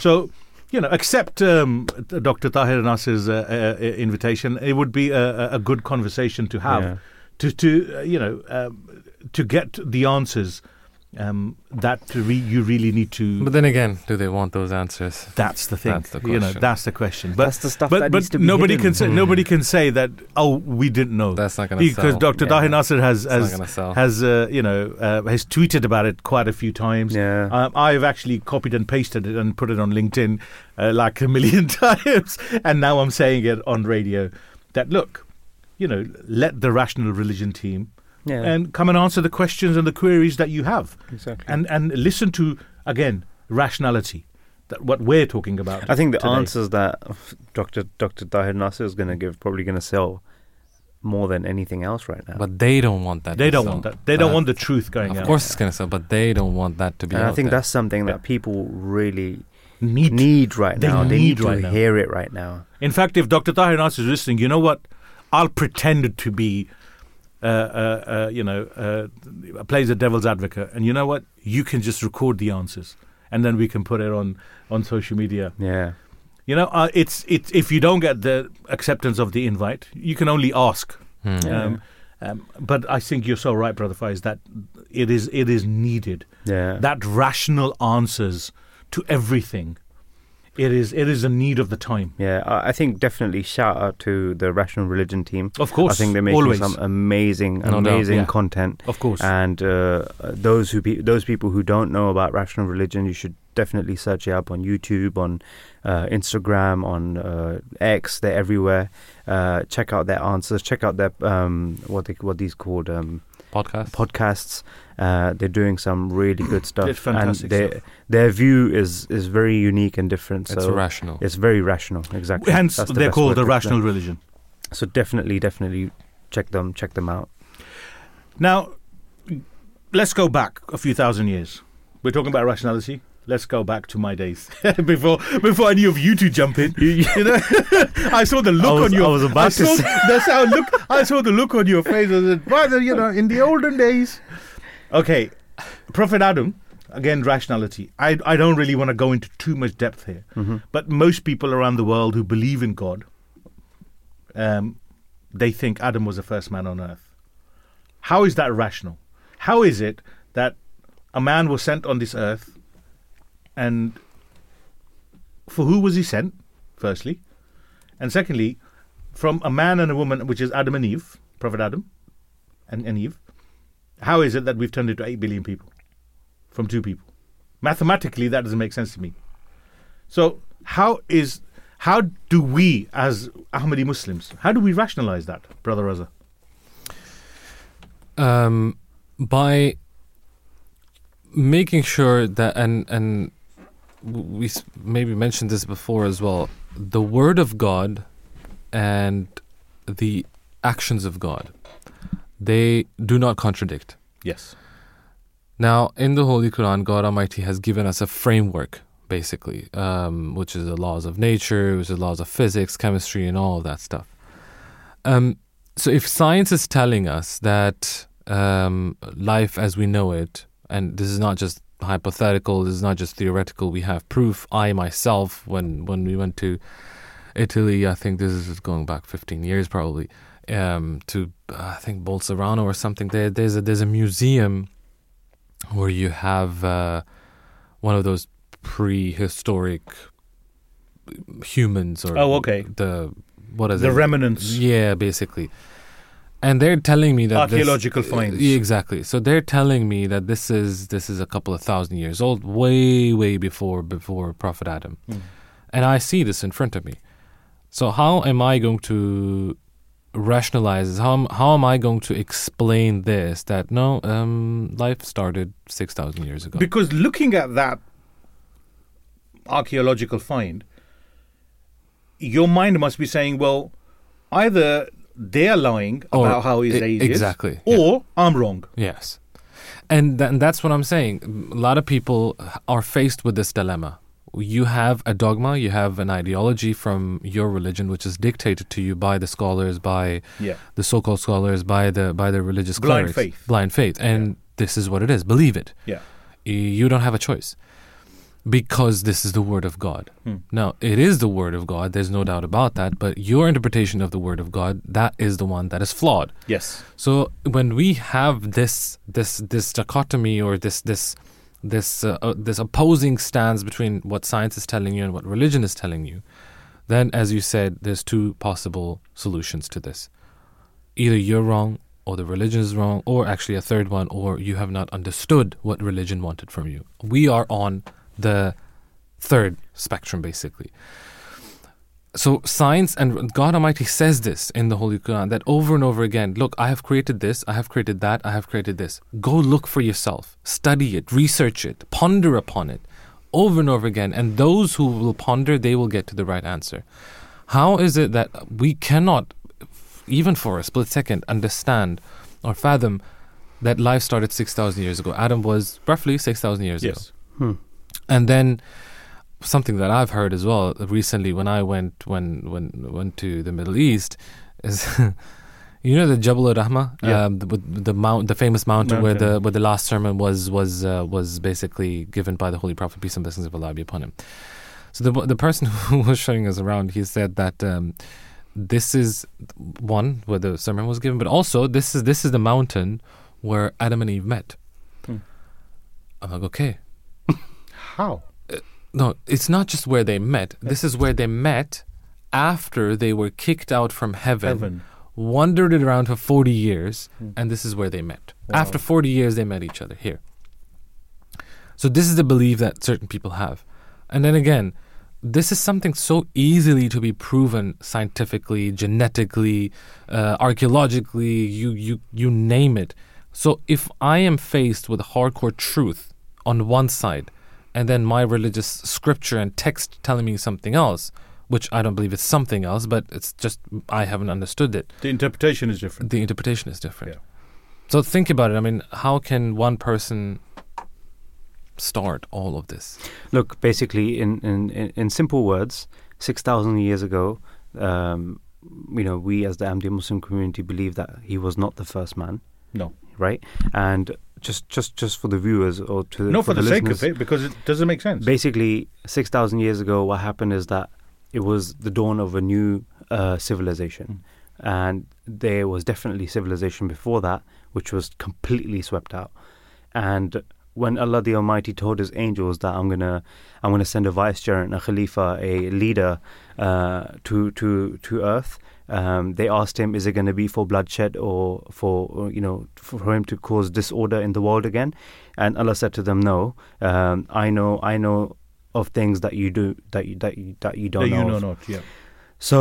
So, you know, accept um, Doctor Tahir Nasser's uh, uh, invitation. It would be a, a good conversation to have, yeah. to to uh, you know, um, to get the answers um, that re- you really need to. But then again, do they want those answers? That's the thing. That's the question. You know, that's the question. But that's the stuff. But, that but needs to be nobody hidden. can say mm. nobody can say that. Oh, we didn't know. That's not going to sell. Because Doctor Yeah. Tahir Nasser has has has uh, you know uh, has tweeted about it quite a few times. Yeah, um, I've actually copied and pasted it and put it on LinkedIn uh, like a million times, and now I'm saying it on radio. That look, you know, let the Rational Religion team. Yeah. And come and answer the questions and the queries that you have. Exactly. And and listen to, again, rationality, that what we're talking about. I think the today. answers that Doctor Doctor Tahir Nasser is going to give probably going to sell more than anything else right now. But they don't want that. They to don't sell. want that. They uh, don't want the truth going out. Of course out. it's going to sell, but they don't want that to be. And out I think there. that's something that people really need, need right they now. Need they need right to now. hear it right now. In fact, if Doctor Tahir Nasser is listening, you know what? I'll pretend to be. Uh, uh, uh, you know, uh, plays the devil's advocate, and you know what? You can just record the answers, and then we can put it on, on social media. Yeah, you know, uh, it's it's if you don't get the acceptance of the invite, you can only ask. Mm. Yeah. Um, um, but I think you're so right, Brother Faiz, that it is it is needed. Yeah, that rational answers to everything. It is it is a need of the time. Yeah, I think definitely shout out to the Rational Religion team. Of course. I think they're making always. some amazing, no amazing doubt, yeah. content. Of course. And uh, those who pe- those people who don't know about Rational Religion, you should definitely search it up on YouTube, on uh, Instagram, on uh, X. They're everywhere. Uh, check out their answers. Check out their, um, what they, what these called... Um, Podcasts. Podcasts. Uh, they're doing some really good stuff. It's fantastic and stuff. Their view is, is very unique and different. It's so rational. It's very rational, exactly. Hence, the they're called the Rational Religion. So definitely, definitely check them, check them out. Now, let's go back a few thousand years. We're talking about rationality. Let's go back to my days before before I knew of you to jump in. You, you know, I saw the look was, on your. I was about I saw, to. Say. That's how look. I saw the look on your face. I said, brother, you know, in the olden days. Okay, Prophet Adam. Again, rationality. I I don't really want to go into too much depth here, mm-hmm. but most people around the world who believe in God, um, they think Adam was the first man on earth. How is that rational? How is it that a man was sent on this earth? And for who was he sent, firstly? And secondly, from a man and a woman, which is Adam and Eve, Prophet Adam and, and Eve, how is it that we've turned into eight billion people from two people? Mathematically, that doesn't make sense to me. So how is how do we, as Ahmadi Muslims, how do we rationalize that, Brother Raza? Um, by making sure that, and and... we maybe mentioned this before as well, the word of God and the actions of God, they do not contradict. Yes. Now, in the Holy Quran, God Almighty has given us a framework, basically, um, which is the laws of nature, which is the laws of physics, chemistry, and all of that stuff. Um, so if science is telling us that um, life as we know it, and this is not just hypothetical, this is not just theoretical, we have proof. I myself, when when we went to Italy, I think this is going back fifteen years probably, um, to uh, I think Bolzano or something, there, there's, a, there's a museum where you have uh, one of those prehistoric humans or oh, okay. the, what is the it? remnants. Yeah, basically. And they're telling me that archaeological this, finds exactly. So they're telling me that this is this is a couple of thousand years old, way way before before Prophet Adam, mm. and I see this in front of me. So how am I going to rationalize? How how am I going to explain this? That no, um, life started six thousand years ago. Because looking at that archaeological find, your mind must be saying, well, either they're lying about or, how his age is. Exactly. Or yeah. I'm wrong. Yes. And, th- and that's what I'm saying. A lot of people are faced with this dilemma. You have a dogma, you have an ideology from your religion, which is dictated to you by the scholars, by yeah. the so-called scholars, by the by the religious Blind clerics. Blind faith. Blind faith. And this is what it is. Believe it. Yeah. You don't have a choice because this is the word of God. Hmm. Now, it is the word of God. There's no doubt about that. But your interpretation of the word of God, that is the one that is flawed. Yes. So when we have this this this dichotomy or this this this uh, uh, this opposing stance between what science is telling you and what religion is telling you, then, as you said, there's two possible solutions to this. Either you're wrong, or the religion is wrong, or actually a third one, or you have not understood what religion wanted from you. We are on the third spectrum, basically. So science, and God Almighty says this in the Holy Quran, that over and over again, look, I have created this, I have created that, I have created this. Go look for yourself, study it, research it, ponder upon it, over and over again. And those who will ponder, they will get to the right answer. How is it that we cannot, even for a split second, understand or fathom that life started six thousand years ago? Adam was roughly six thousand years yes. ago. Hmm. And then something that I've heard as well recently when I went when when went to the Middle East is, you know, the Jabal al-Rahma, yeah. um, the, the mount, the famous mountain, mountain where the where the last sermon was was uh, was basically given by the Holy Prophet, peace and blessings of Allah be upon him. So the the person who was showing us around, he said that. Um, This is one where the sermon was given, but also this is this is the mountain where Adam and Eve met. Hmm. I'm like, okay, how? Uh, no, it's not just where they met. This is where they met after they were kicked out from heaven, heaven. wandered around for forty years, hmm. and this is where they met. Wow. After forty years, they met each other here. So this is the belief that certain people have, and then again. This is something so easily to be proven scientifically, genetically, uh, archaeologically, you, you, you name it. So if I am faced with hardcore truth on one side and then my religious scripture and text telling me something else, which I don't believe it's something else, but it's just I haven't understood it. The interpretation is different. The interpretation is different. Yeah. So think about it. I mean, how can one person start all of this? Look, basically, in in, in simple words, six thousand years ago, um, you know, we as the Ahmadiyya Muslim community believe that he was not the first man. No. Right? And just just, just for the viewers or to no, for, for the, the sake of it, because it doesn't make sense. Basically, six thousand years ago, what happened is that it was the dawn of a new uh, civilization. Mm. And there was definitely civilization before that, which was completely swept out. And when Allah the Almighty told his angels that I'm gonna, I'm gonna send a vicegerent, a khalifa, a leader uh, to to to earth, um, they asked him, is it going to be for bloodshed or for or, you know for him to cause disorder in the world again? And Allah said to them, no. Um, I know, I know of things that you do that you that you, that you don't that know. You know not, yeah. So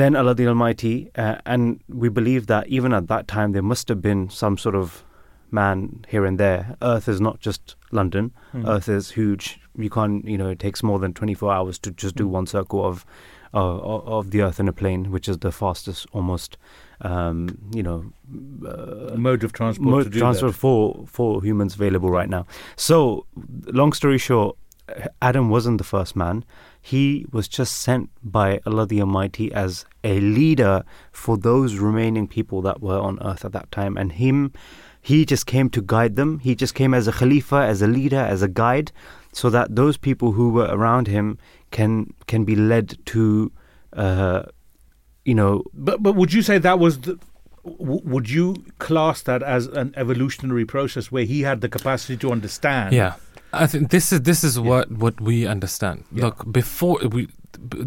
then Allah the Almighty, uh, and we believe that even at that time there must have been some sort of man here and there. Earth is not just London. Mm. Earth is huge. You can't, you know, it takes more than twenty-four hours to just do one circle of uh, of the Earth in a plane, which is the fastest almost, um, you know, uh, mode of transport. Mode to do transport that. for for humans available right now. So, long story short, Adam wasn't the first man. He was just sent by Allah the Almighty as a leader for those remaining people that were on Earth at that time, and him. He just came to guide them. He just came as a khalifa, as a leader, as a guide, so that those people who were around him can can be led to, uh, you know. But but would you say that was the? W- would you class that as an evolutionary process where he had the capacity to understand? Yeah, I think this is this is yeah. what what we understand. Yeah. Look, before we,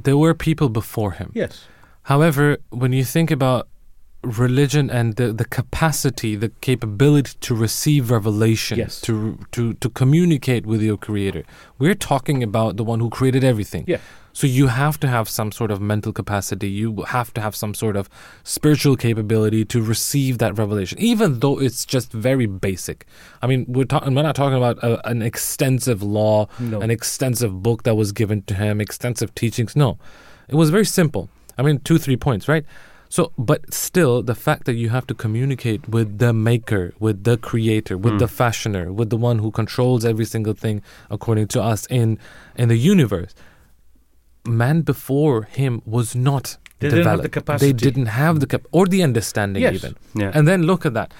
there were people before him. Yes. However, when you think about religion and the, the capacity, the capability to receive revelation, yes. to to to communicate with your creator. We're talking about the one who created everything. Yeah. So you have to have some sort of mental capacity. You have to have some sort of spiritual capability to receive that revelation, even though it's just very basic. I mean, we're, ta- we're not talking about a, an extensive law, no. an extensive book that was given to him, extensive teachings. No, it was very simple. I mean, two, three points, right? So, but still, the fact that you have to communicate with the maker, with the creator, with mm. the fashioner, with the one who controls every single thing, according to us, in in the universe. Man before him was not they developed. Didn't have the capacity. They didn't have the cap or the understanding yes. even. Yeah. And then look at that.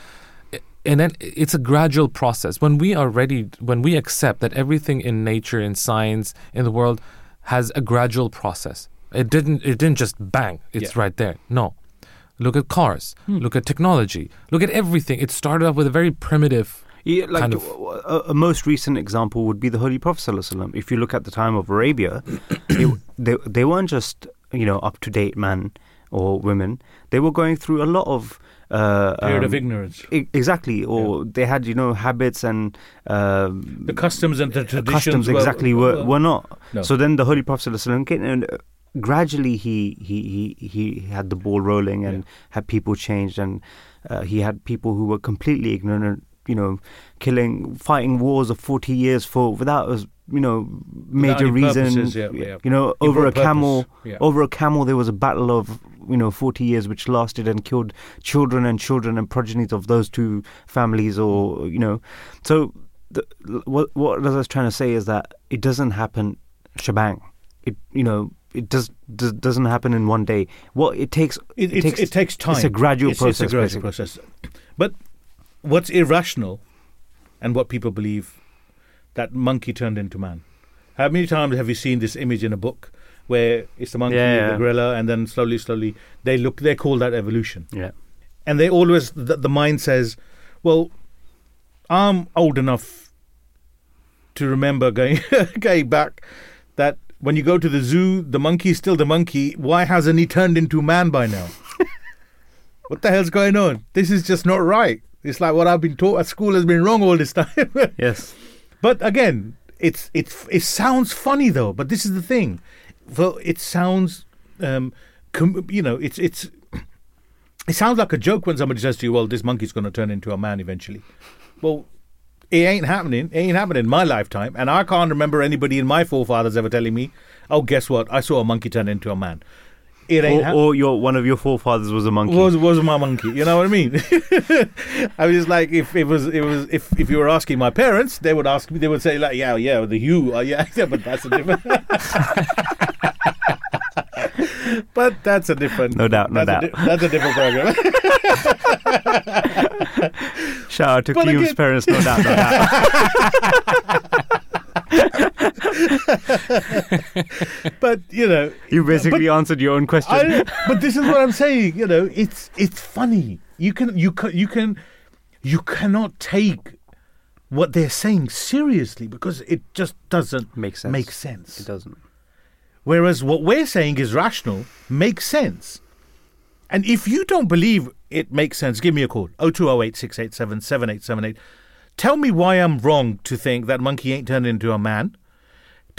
And then it's a gradual process. When we are ready, when we accept that everything in nature, in science, in the world has a gradual process. It didn't it didn't just bang, it's yeah. right there. No. Look at cars, hmm. look at technology, look at everything. It started off with a very primitive yeah, like kind of... A, a most recent example would be the Holy Prophet Sallallahu Alaihi Wasallam. If you look at the time of Arabia, it, they they weren't just, you know, up-to-date men or women. They were going through a lot of... Uh, period um, of ignorance. I- exactly. Or yeah. they had, you know, habits and... Um, the customs and the traditions customs, were, exactly, were, were, were not. No. So then the Holy Prophet Sallallahu Alaihi Wasallam came and... gradually he, he he he had the ball rolling and yeah. had people changed, and uh, he had people who were completely ignorant, you know, killing, fighting wars of forty years for without a, you know, major reason, yeah, yeah. you know, over a camel yeah. over a camel there was a battle of, you know, forty years which lasted and killed children and children and progenies of those two families, or, you know. So the, what what I was trying to say is that it doesn't happen shebang. It, you know, It does, does doesn't happen in one day. What well, it takes, it, it, it takes, it takes time. It's a gradual it's, process. It's a gradual process. But what's irrational, and what people believe, that monkey turned into man. How many times have you seen this image in a book where it's the monkey, yeah, yeah. the gorilla, and then slowly, slowly they look. They call that evolution. Yeah, and they always the, the mind says, "Well, I'm old enough to remember going going back that." When you go to the zoo, the monkey is still the monkey. Why hasn't he turned into man by now? What the hell's going on? This is just not right. It's like what I've been taught at school has been wrong all this time. Yes. But again, it's it's it sounds funny though. But this is the thing. Well, it sounds, um, com- you know, it's it's it sounds like a joke when somebody says to you, "Well, this monkey's going to turn into a man eventually." Well. It ain't happening. It ain't happening in my lifetime. And I can't remember anybody in my forefathers ever telling me, oh, guess what? I saw a monkey turn into a man. It ain't happening. Or your, one of your forefathers was a monkey. Was was my monkey. You know what I mean? I was just like, if it was, it was, if, if you were asking my parents, they would ask me, they would say like, yeah, yeah, the you, uh, yeah, yeah, but that's a different... But that's a different... No doubt, no doubt. A di- that's a different program. Shout out to Qayyum's parents, no doubt, no doubt. But, you know... You basically but, answered your own question. I, but this is what I'm saying, you know, it's it's funny. You can you can, you can you cannot take what they're saying seriously because it just doesn't make sense. Make sense. It doesn't. Whereas what we're saying is rational, makes sense. And if you don't believe it makes sense, give me a call. oh two oh eight, six eight seven, seven eight seven eight. Tell me why I'm wrong to think that monkey ain't turned into a man.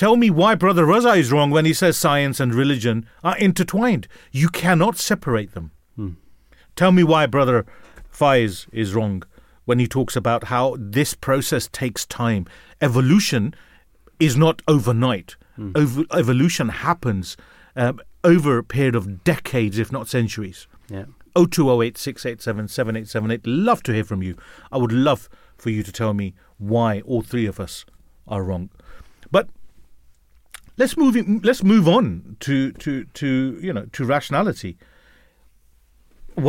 Tell me why Brother Raza is wrong when he says science and religion are intertwined. You cannot separate them. Hmm. Tell me why Brother Faiz is wrong when he talks about how this process takes time. Evolution is not overnight. Ev- evolution happens um, over a period of decades, if not centuries. Yeah. oh two oh eight, six eight seven, seven eight seven eight. Love to hear from you. I would love for you to tell me why all three of us are wrong. But let's move. In, let's move on to, to to you know to rationality.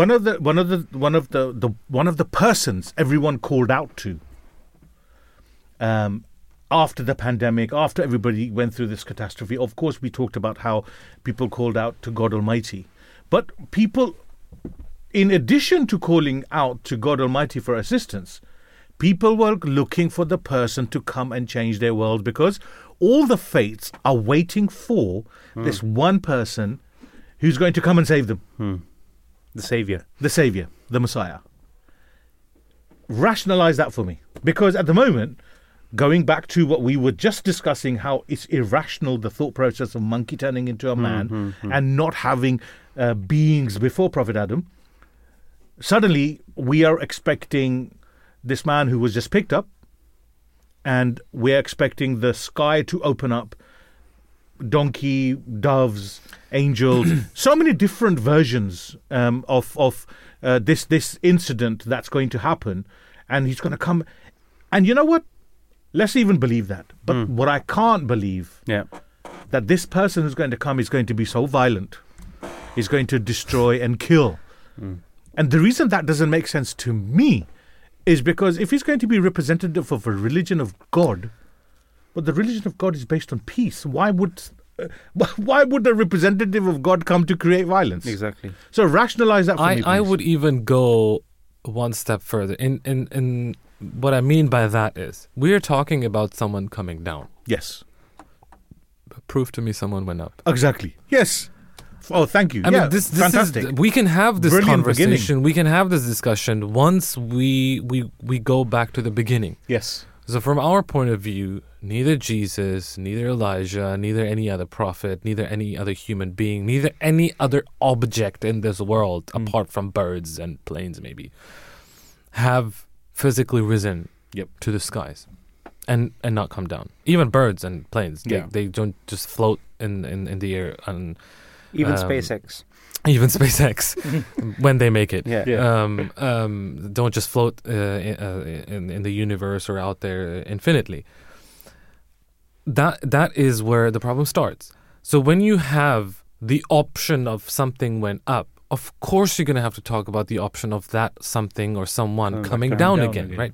One of the one of the one of the, the one of the persons everyone called out to. Um. After the pandemic, after everybody went through this catastrophe, of course, we talked about how people called out to God Almighty. But people, in addition to calling out to God Almighty for assistance, people were looking for the person to come and change their world because all the faiths are waiting for mm. this one person who's going to come and save them. Mm. The Savior. The Savior, the Messiah. Rationalize that for me. Because at the moment... Going back to what we were just discussing, how it's irrational, the thought process of monkey turning into a man mm, mm, mm. and not having uh, beings before Prophet Adam. Suddenly, we are expecting this man who was just picked up, and we're expecting the sky to open up, donkey, doves, angels, so many different versions um, of, of uh, this, this incident that's going to happen. And he's going to come. And you know what? Let's even believe that. But mm. what I can't believe, yeah. that this person who's going to come is going to be so violent, is going to destroy and kill. Mm. And the reason that doesn't make sense to me is because if he's going to be representative of a religion of God, but the religion of God is based on peace, why would uh, why would a representative of God come to create violence? Exactly. So rationalize that for I, me, please. I would even go one step further. In, in, in what I mean by that is, we're talking about someone coming down. Yes. Prove to me someone went up. Exactly. Yes. Oh, thank you. I yeah, mean, this, this fantastic. Is, we can have this Brilliant conversation. Beginning. We can have this discussion once we, we we go back to the beginning. Yes. So from our point of view, neither Jesus, neither Elijah, neither any other prophet, neither any other human being, neither any other object in this world, mm. apart from birds and planes maybe, have physically risen yep. to the skies and, and not come down. Even birds and planes, yeah. they, they don't just float in, in, in the air and... Even um, SpaceX. Even SpaceX, when they make it. Yeah. Yeah. Um, um, don't just float uh, in, uh, in, in the universe or out there infinitely. That That is where the problem starts. So when you have the option of something went up, of course you're going to have to talk about the option of that something or someone oh, coming, coming down, down again, again, right?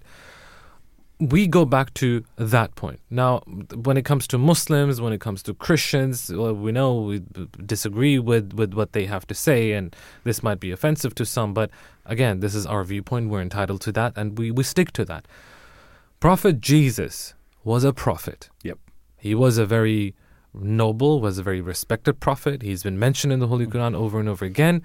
We go back to that point. Now, when it comes to Muslims, when it comes to Christians, well, we know we disagree with, with what they have to say, and this might be offensive to some, but again, this is our viewpoint. We're entitled to that, and we, we stick to that. Prophet Jesus was a prophet. Yep. He was a very noble, was a very respected prophet. He's been mentioned in the Holy Quran over and over again,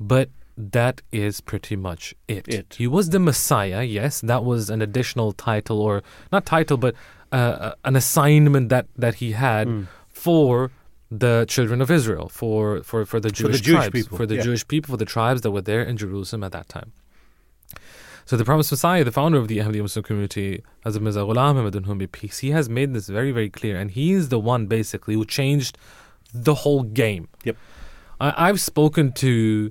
but that is pretty much it. it. He was the Messiah, yes. That was an additional title, or not title, but uh, an assignment that, that he had mm. for the children of Israel, for, for, for the Jewish for the tribes, Jewish people. for the yeah. Jewish people, for the tribes that were there in Jerusalem at that time. So the Promised Messiah, the founder of the Ahmadiyya Muslim community, Hazrat Mirza Ghulam Ahmad, on whom be peace, he has made this very, very clear, and he is the one basically who changed the whole game. Yep, I, I've spoken to.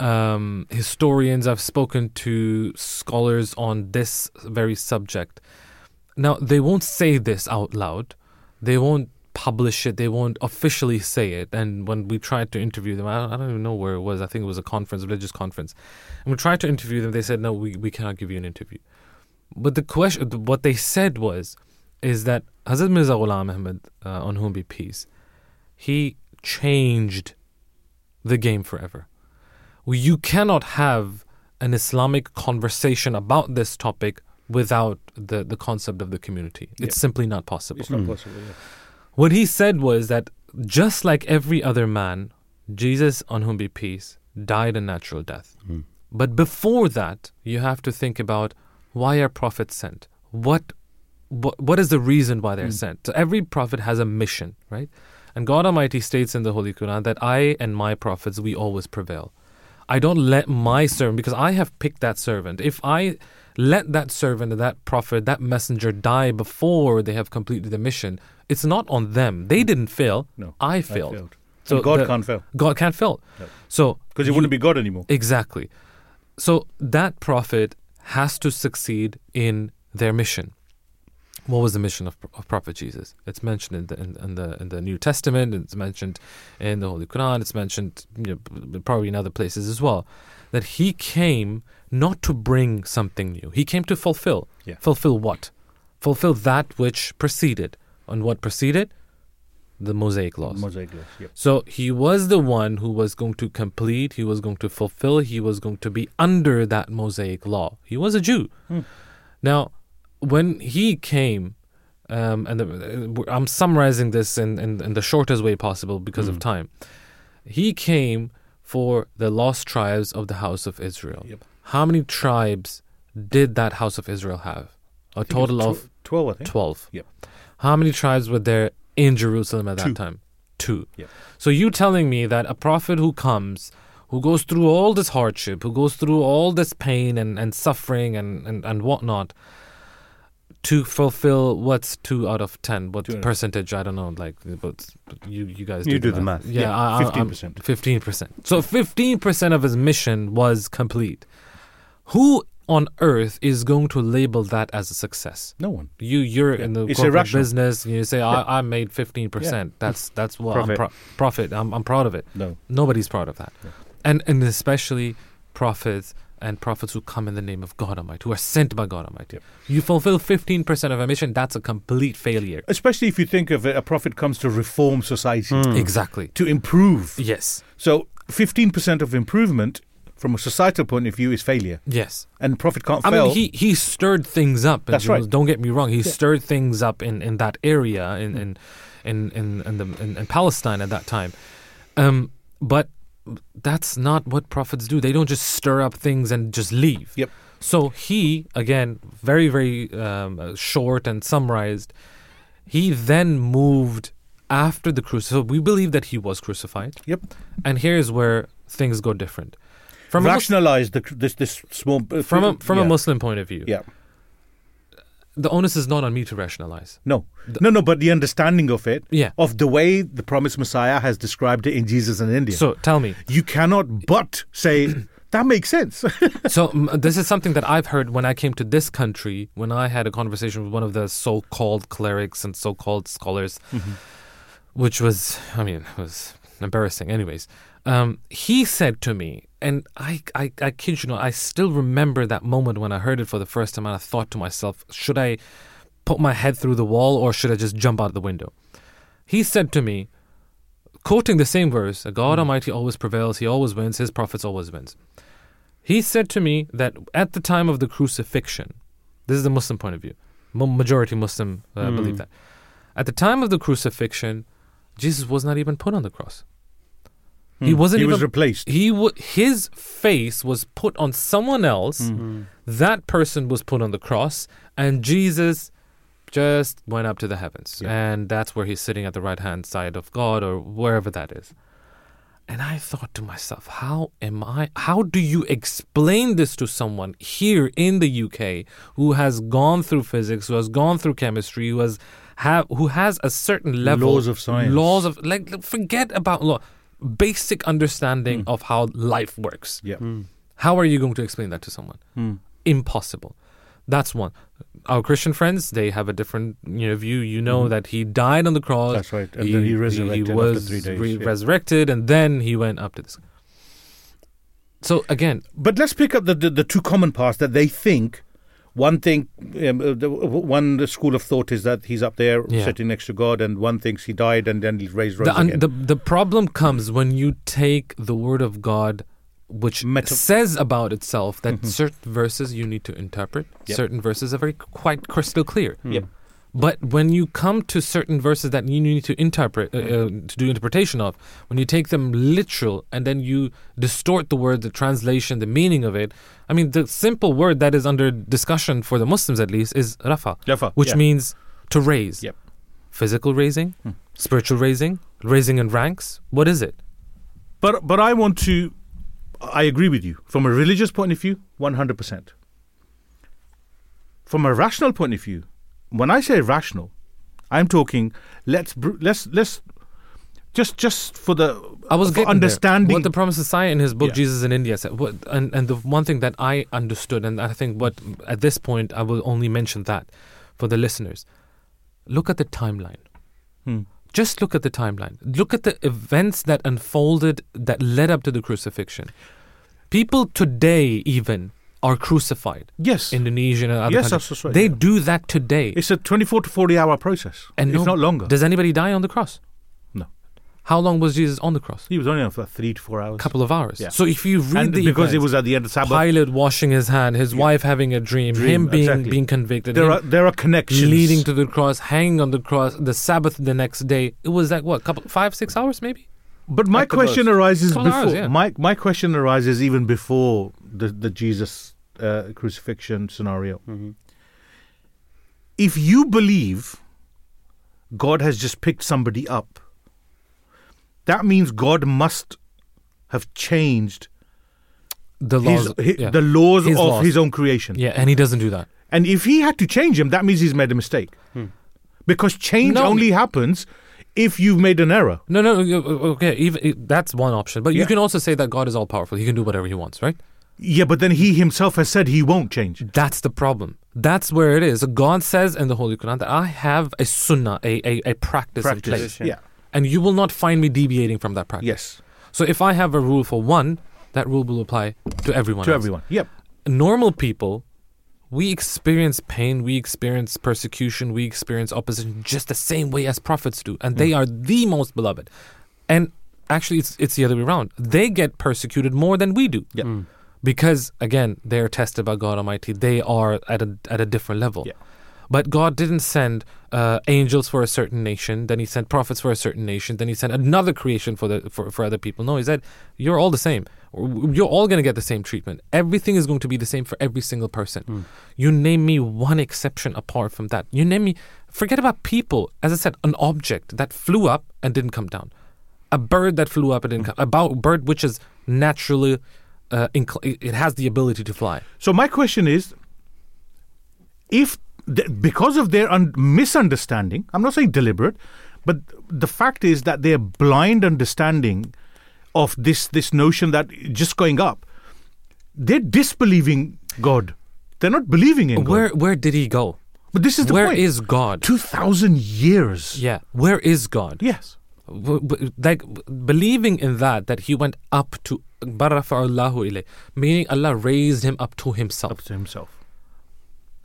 Um, historians, I've spoken to scholars on this very subject. Now, they won't say this out loud. They won't publish it. They won't officially say it. And when we tried to interview them, I don't, I don't even know where it was. I think it was a conference, religious conference. And we tried to interview them. They said, no, we, we cannot give you an interview. But the question, what they said was, is that Hazrat Mirza Ghulam Ahmad, uh, on whom be peace, he changed the game forever. You cannot have an Islamic conversation about this topic without the, the concept of the community. It's yeah. simply not possible. It's not mm. possible, yeah. What he said was that just like every other man, Jesus, on whom be peace, died a natural death. Mm. But before that, you have to think about why are prophets sent? What, what, what is the reason why they're mm. sent? So every prophet has a mission, right? And God Almighty states in the Holy Quran that I and my prophets, we always prevail. I don't let my servant, because I have picked that servant. If I let that servant, that prophet, that messenger die before they have completed the mission, it's not on them. They didn't fail. No, I failed. I failed. So and God the, can't fail. God can't fail. No. So because he wouldn't be God anymore. Exactly. So that prophet has to succeed in their mission. What was the mission of, of Prophet Jesus? It's mentioned in the in, in the in the New Testament. It's mentioned in the Holy Quran. It's mentioned, you know, probably in other places as well. That he came not to bring something new. He came to fulfill. Yeah. Fulfill what? Fulfill that which preceded. And what preceded? The Mosaic laws. Mosaic laws. Yep. So he was the one who was going to complete. He was going to fulfill. He was going to be under that Mosaic law. He was a Jew. Hmm. Now, when he came, um, and the, I'm summarizing this in, in, in the shortest way possible because mm. of time, he came for the lost tribes of the house of Israel. Yep. How many tribes did that house of Israel have? A total tw- of twelve, I think. twelve. Yep. How many tribes were there in Jerusalem at Two. that time? Two. Yep. So you telling me that a prophet who comes, who goes through all this hardship, who goes through all this pain and, and suffering and, and, and whatnot, to fulfill what's two out of ten? What two percentage? I don't know. Like, but you, you guys do you the do math. the math. Yeah, fifteen percent. Fifteen percent. So fifteen percent of his mission was complete. Who on earth is going to label that as a success? No one. You, you're yeah. in the it's corporate irrational. business. And you say, yeah. I, I made fifteen yeah. percent. That's that's what profit. I'm pro- profit. I'm I'm proud of it. No, nobody's proud of that. Yeah. And and especially prophets and prophets who come in the name of God Almighty, who are sent by God Almighty. Yep. You fulfill fifteen percent of a mission, that's a complete failure. Especially if you think of it, a prophet comes to reform society. Mm. Exactly. To improve. Yes. So fifteen percent of improvement from a societal point of view is failure. Yes. And prophet can't I fail. I mean, he, he stirred things up. That's right. Don't get me wrong. He yeah. stirred things up in, in that area, in, mm. in, in, in, in, the, in, in Palestine at that time. Um, but that's not what prophets do. They don't just stir up things and just leave. Yep. So he, again, very, very um, short and summarized, he then moved after the crucifixion. So we believe that he was crucified. Yep. And here's where things go different. From Rationalize a, the, this, this small... Uh, from a, from yeah. a Muslim point of view. Yeah. The onus is not on me to rationalize. No. The, no, no, but the understanding of it, yeah. of the way the promised Messiah has described it in Jesus and India. So, tell me. You cannot but say, that makes sense. So, m- this is something that I've heard when I came to this country, when I had a conversation with one of the so-called clerics and so-called scholars, mm-hmm. which was, I mean, was embarrassing. Anyways, um, he said to me, and I, I, I kid you not, I still remember that moment when I heard it for the first time, and I thought to myself, should I put my head through the wall or should I just jump out the window? He said to me, quoting the same verse, God Almighty always prevails, he always wins, his prophets always wins. He said to me that at the time of the crucifixion, this is the Muslim point of view, majority Muslim uh, mm. believe that. At the time of the crucifixion, Jesus was not even put on the cross. He wasn't. He even, was replaced. He w- his face was put on someone else. Mm-hmm. That person was put on the cross, and Jesus just went up to the heavens, yeah. and that's where he's sitting at the right hand side of God, or wherever that is. And I thought to myself, how am I? How do you explain this to someone here in the U K who has gone through physics, who has gone through chemistry, who has have, who has a certain level laws of science, laws of like forget about law. Basic understanding mm. of how life works. Yeah. Mm. How are you going to explain that to someone? Mm. Impossible. That's one. Our Christian friends, they have a different you know, view. You know mm. that he died on the cross. That's right. And he, then he resurrected he was after three days. Re- yeah. resurrected, and then he went up to this. So again, but let's pick up the the, the two common paths that they think. One thing, um, one school of thought is that he's up there yeah. sitting next to God, and one thinks he died and then he's raised, rose the, again. The, the problem comes when you take the word of God, which Meta- says about itself that mm-hmm. certain verses you need to interpret. Yep. Certain verses are very quite crystal clear. Yep. But when you come to certain verses that you need to interpret, uh, uh, to do interpretation of, when you take them literal and then you distort the word, the translation, the meaning of it. I mean, the simple word that is under discussion for the Muslims, at least, is rafa, rafa which yeah. means to raise. Yep. Physical raising, hmm. spiritual raising, raising in ranks. What is it? But but I want to, I agree with you. From a religious point of view, one hundred percent. From a rational point of view, when I say rational, I'm talking. Let's let's let's just just for the I was for understanding there. What the promised Messiah in his book yeah. Jesus in India said. What, and and the one thing that I understood, and I think what at this point I will only mention that for the listeners. Look at the timeline. Hmm. Just look at the timeline. Look at the events that unfolded that led up to the crucifixion. People today even. Are crucified. Yes. Indonesia and other yes, countries. That's right, they yeah. do that today. It's a twenty-four to forty hour process. And no, if not longer. Does anybody die on the cross? No. How long was Jesus on the cross? He was only on for three to four hours. A couple of hours. Yeah. So if you read and the because events, it was at the end of Sabbath. Pilate washing his hand, his yeah. wife having a dream, dream him being exactly. being convicted. There are there are connections. Leading to the cross, hanging on the cross, the Sabbath the next day. It was like what, couple five, six hours maybe? But my question most. arises before hours, yeah. my my question arises even before the the Jesus uh, crucifixion scenario. Mm-hmm. If you believe God has just picked somebody up, that means God must have changed the laws, his, his, yeah. the laws his of laws. his own creation. Yeah, and he doesn't do that. And if he had to change him, that means he's made a mistake, hmm. because change no, only he, happens. If you've made an error. No, no, okay, even, that's one option. But yeah. you can also say that God is all-powerful. He can do whatever he wants, right? Yeah, but then he himself has said he won't change. That's the problem. That's where it is. God says in the Holy Quran that I have a sunnah, a, a, a practice, practice in place. Yeah. And you will not find me deviating from that practice. Yes. So if I have a rule for one, that rule will apply to everyone to else. everyone. Yep. Normal people, we experience pain, we experience persecution, we experience opposition just the same way as prophets do. And mm. they are the most beloved. And actually, it's it's the other way around. They get persecuted more than we do. Yep. Mm. Because, again, they are tested by God Almighty. They are at a, at a different level. Yeah. But God didn't send uh, angels for a certain nation. Then he sent prophets for a certain nation. Then he sent another creation for the for, for other people. No, he said, you're all the same. You're all going to get the same treatment. Everything is going to be the same for every single person. Mm. You name me one exception apart from that. You name me, forget about people. As I said, an object that flew up and didn't come down. A bird that flew up and didn't come down. About a bird which is naturally... Uh, inc- it has the ability to fly. So my question is, if th- because of their un- misunderstanding, I'm not saying deliberate, but the fact is that their blind understanding of this this notion that just going up, they're disbelieving God. They're not believing in God. Where where did he go? But this is the where point. Where is God? Two thousand years. Yeah. Where is God? Yes. Like believing in that, that he went up to Barafa'allahu ilayh, meaning Allah raised him up to himself. Up to himself.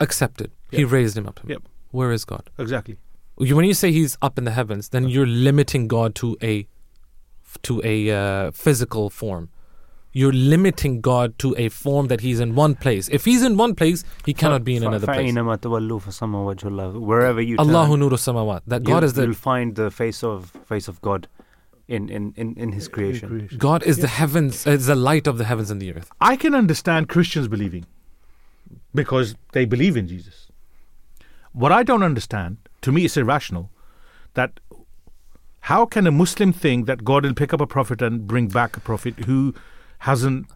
Accepted. Yep. He raised him up to him. Yep. Where is God? Exactly. When you say he's up in the heavens, then you're limiting God to a to a uh, physical form. You're limiting God to a form that he's in one place. If he's in one place, he cannot be in another place. Wherever you turn, Allahu nuru samawat. That God is the, you'll find the face of face of God in in, in, in his creation. God is the heavens, is the light of the heavens and the earth. I can understand Christians believing because they believe in Jesus. What I don't understand, to me it's irrational, that how can a Muslim think that God will pick up a prophet and bring back a prophet who hasn't,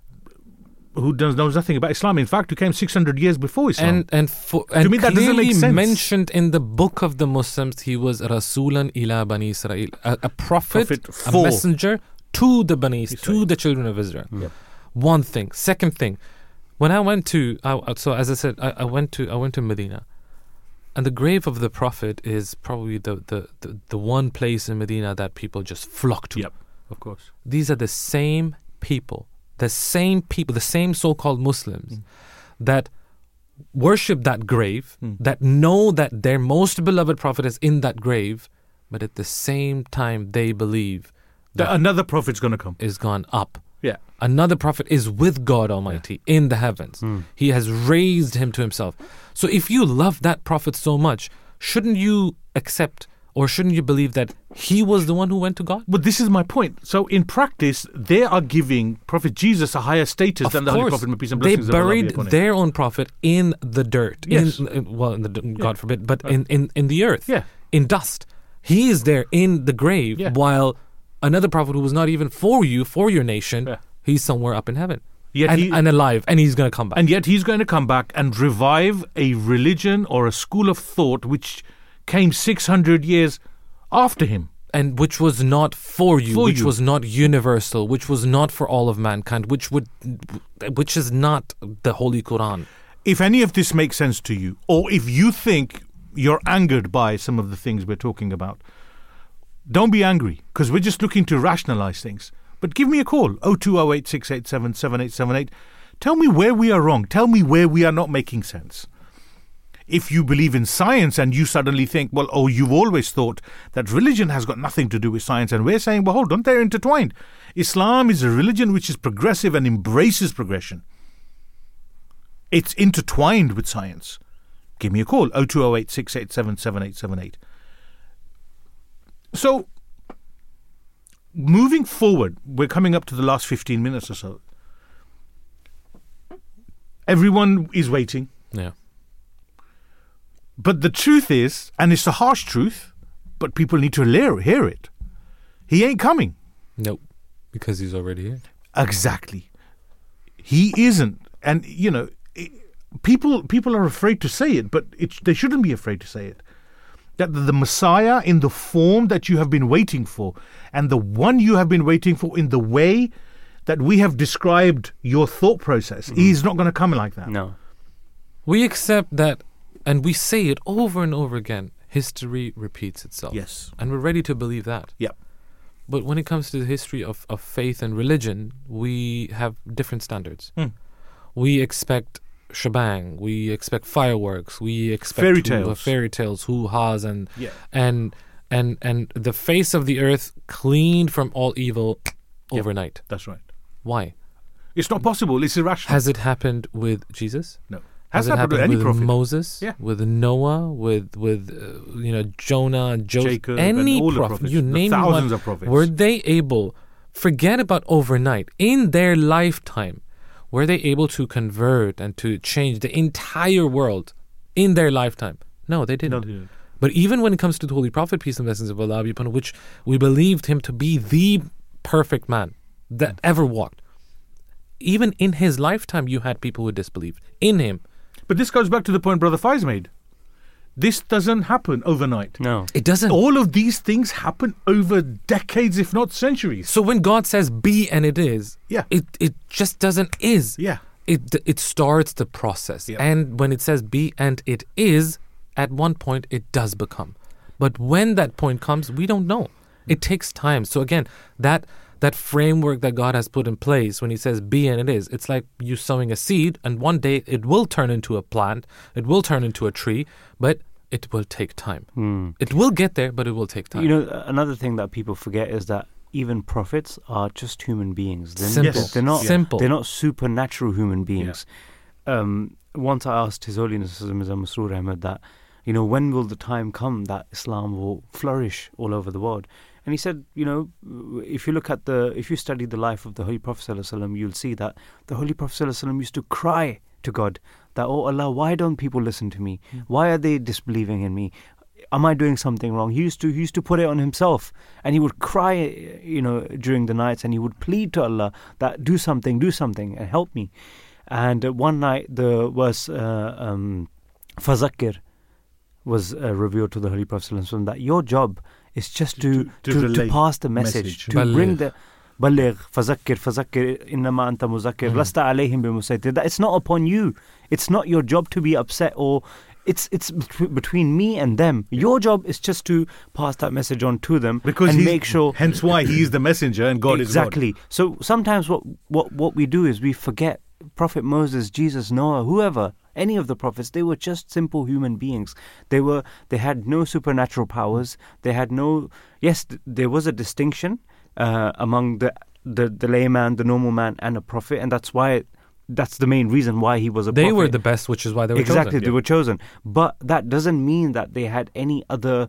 who does, knows nothing about Islam. In fact, who came six hundred years before Islam. And and, for, and to me, that doesn't make sense. Mentioned in the book of the Muslims, he was Rasulan ila Bani Israel, a, a prophet, prophet a messenger to the Bani, Israel. to the children of Israel. Mm. Yep. One thing. Second thing, when I went to, I, so as I said, I, I went to I went to Medina, and the grave of the prophet is probably the the the, the one place in Medina that people just flock to. Yep, of course. These are the same people. The same people, the same so-called Muslims mm. that worship that grave, mm. that know that their most beloved prophet is in that grave, but at the same time they believe that, that another prophet's going to come. Is gone up. Yeah. Another prophet is with God Almighty yeah. in the heavens. Mm. He has raised him to himself. So if you love that prophet so much, shouldn't you accept or shouldn't you believe that he was the one who went to God? But this is my point. So in practice, they are giving Prophet Jesus a higher status of than the course. Holy Prophet. Peace and blessings they buried their own prophet in the dirt. Yes. In, in, well, in the, God yeah. forbid, but in, in, in the earth. Yeah. In dust. He is there in the grave yeah. while another prophet who was not even for you, for your nation, yeah. he's somewhere up in heaven. Yet and, he, and alive, and he's going to come back. And yet he's going to come back and revive a religion or a school of thought which came six hundred years after him. And which was not for you, for which you. was not universal, which was not for all of mankind, which would, which is not the Holy Quran. If any of this makes sense to you, or if you think you're angered by some of the things we're talking about, don't be angry, because we're just looking to rationalize things. But give me a call, oh two oh eight, six eight seven, seven eight seven eight. Tell me where we are wrong. Tell me where we are not making sense. If you believe in science and you suddenly think, well, oh, you've always thought that religion has got nothing to do with science, and we're saying, well, hold on, they're intertwined. Islam is a religion which is progressive and embraces progression. It's intertwined with science. Give me a call, oh two oh eight, six eight seven, seven eight seven eight. So, moving forward, we're coming up to the last fifteen minutes or so. Everyone is waiting. Yeah. But the truth is, and it's a harsh truth, but people need to hear it. He ain't coming. Nope, because he's already here. Exactly. He isn't. And, you know, it, people people are afraid to say it, but it, they shouldn't be afraid to say it. That the Messiah in the form that you have been waiting for, and the one you have been waiting for in the way that we have described your thought process, mm-hmm. he's not going to come like that. No. We accept that. And we say it over and over again. History repeats itself. Yes. And we're ready to believe that. Yep. But when it comes to the history of, of faith and religion, we have different standards. Mm. We expect shebang, we expect fireworks, we expect fairy tales, fairy tales, hoo-ha's, and yeah. and and and the face of the earth cleaned from all evil yep. overnight. That's right. Why? It's not possible. It's irrational. Has it happened with Jesus? No. Has, Has it happened, happened with any prophet? Moses? Yeah. With Noah? With with uh, you know Jonah, Joseph, Jacob, any and all prophet? The you name the thousands one, of prophets. Were they able? Forget about overnight. In their lifetime, were they able to convert and to change the entire world in their lifetime? No, they didn't. No, they didn't. But even when it comes to the Holy Prophet, peace and blessings of Allah be upon him, which we believed him to be the perfect man that ever walked, even in his lifetime, you had people who disbelieved in him. But this goes back to the point Brother Faiz made. This doesn't happen overnight. No. It doesn't. All of these things happen over decades, if not centuries. So when God says be and it is, yeah. it, it just doesn't is. Yeah. It it starts the process. Yeah. And when it says be and it is, at one point it does become. But when that point comes, we don't know. It takes time. So again, that that framework that God has put in place when he says be and it is, it's like you sowing a seed and one day it will turn into a plant, it will turn into a tree, but it will take time. Mm. It will get there, but it will take time. You know, another thing that people forget is that even prophets are just human beings. They're Simple. Not, they're not, Simple. They're not supernatural human beings. Yeah. Um, once I asked His Holiness Mirza Masroor Ahmad that, you know, when will the time come that Islam will flourish all over the world? And he said, you know, if you look at the, if you study the life of the Holy Prophet Sallallahu Alaihi Wasallam, you'll see that the Holy Prophet Sallallahu Alaihi Wasallam used to cry to God that, oh Allah, why don't people listen to me? Why are they disbelieving in me? Am I doing something wrong? He used to he used to put it on himself, and he would cry, you know, during the nights, and he would plead to Allah that do something, do something, and help me. And one night the verse uh, um, Fazakir was uh, revealed to the Holy Prophet Sallallahu Alaihi Wasallam that your job is just to to, to, to, to pass the message, message. to Baligh. bring the. Baligh, fazakir, fazakir, innama anta muzakir, lasta alayhim bimusaytir. That it's not upon you. It's not your job to be upset, or it's it's between me and them. Your job is just to pass that message on to them because and make sure. Hence why he is the messenger and God exactly. is God. Exactly. So sometimes what, what what we do is we forget Prophet Moses, Jesus, Noah, whoever, any of the prophets, they were just simple human beings. They were they had no supernatural powers. They had no. Yes, th- there was a distinction. Uh, among the, the the layman, the normal man, and a prophet, and that's why that's the main reason why he was a they prophet. They were the best, which is why they were exactly, chosen. Exactly, they yeah. were chosen. But that doesn't mean that they had any other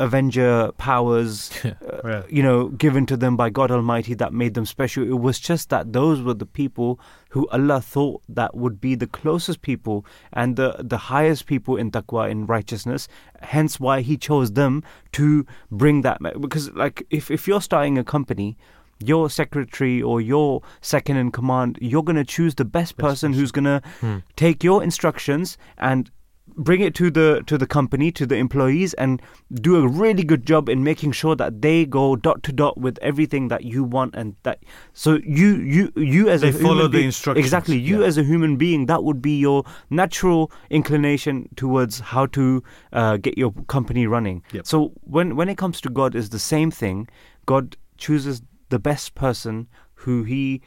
avenger powers, yeah. Uh, yeah. you know, given to them by God Almighty that made them special. It was just that those were the people who Allah thought that would be the closest people and the, the highest people in taqwa, in righteousness. Hence why he chose them to bring that. Because like if, if you're starting a company, your secretary or your second in command, you're going to choose the best, best person, person who's going to hmm. take your instructions and bring it to the to the company, to the employees, and do a really good job in making sure that they go dot to dot with everything that you want, and that so you you you as they a follow the be- instructions exactly you yeah. as a human being, that would be your natural inclination towards how to uh, get your company running. Yep. So when when it comes to God, is the same thing. God chooses the best person who he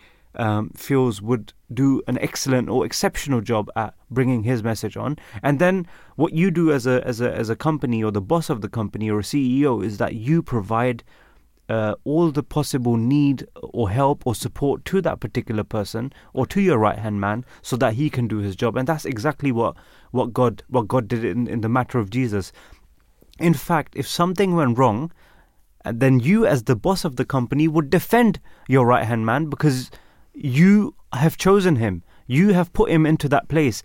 Um, feels would do an excellent or exceptional job at bringing his message on, and then what you do as a as a as a company, or the boss of the company, or a C E O, is that you provide uh, all the possible need or help or support to that particular person or to your right hand man, so that he can do his job. And that's exactly what what God what God did in, in the matter of Jesus. In fact, if something went wrong, then you as the boss of the company would defend your right hand man, because you have chosen him. You have put him into that place.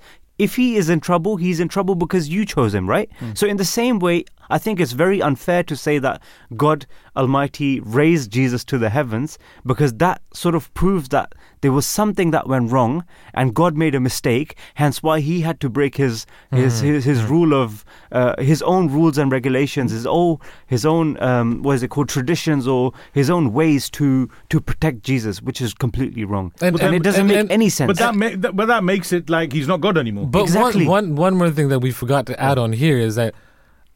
If he is in trouble, he's in trouble because you chose him, right? Mm. So in the same way, I think it's very unfair to say that God Almighty raised Jesus to the heavens, because that sort of proves that there was something that went wrong and God made a mistake, hence why he had to break his his mm. his, his mm. rule of uh, his own rules and regulations, his own his own um, what is it called traditions, or his own ways to to protect Jesus, which is completely wrong, and, and, and it doesn't and, make and, any sense. But that, ma- that but that makes it like he's not God anymore. But exactly. one, one, one more thing that we forgot to add on here is that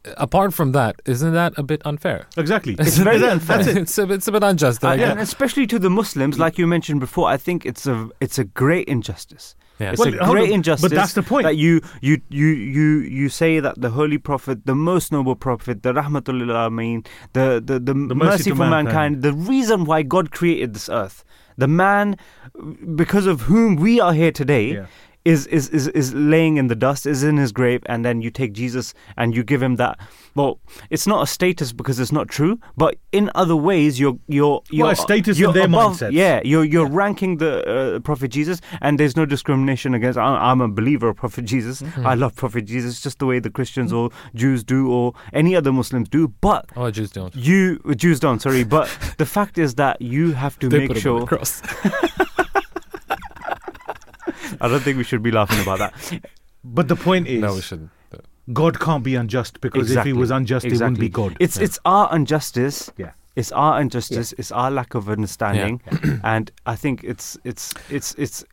apart from that, isn't that a bit unfair? Exactly. It's very unfair. That's it. It's, a, it's a bit unjust. Uh, yeah, and especially to the Muslims, like you mentioned before, I think it's a it's a great injustice. Yeah. It's well, a great injustice. But that's the point. That you, you, you, you, you say that the Holy Prophet, the most noble Prophet, the Rahmatul Lil Ameen, the, the, the, the mercy, mercy for mankind, mankind, the reason why God created this earth, the man because of whom we are here today, yeah. Is, is, is, is laying in the dust, is in his grave, and then you take Jesus and you give him that. Well, it's not a status because it's not true, but in other ways, you're you're you're well, a status you're in their above, mindsets. Yeah, you're you're yeah. ranking the uh, Prophet Jesus, and there's no discrimination against. I'm, I'm a believer of Prophet Jesus. Mm-hmm. I love Prophet Jesus just the way the Christians or Jews do or any other Muslims do. But oh, Jews don't. You Jews don't. Sorry, but the fact is that you have to they make sure. Across. I don't think we should be laughing about that. But the point is, no, we shouldn't. God can't be unjust because exactly. if he was unjust, exactly. he wouldn't be God. It's yeah. it's our injustice. Yeah, it's our injustice. Yeah. It's our lack of understanding. Yeah. And I think it's it's it's it's.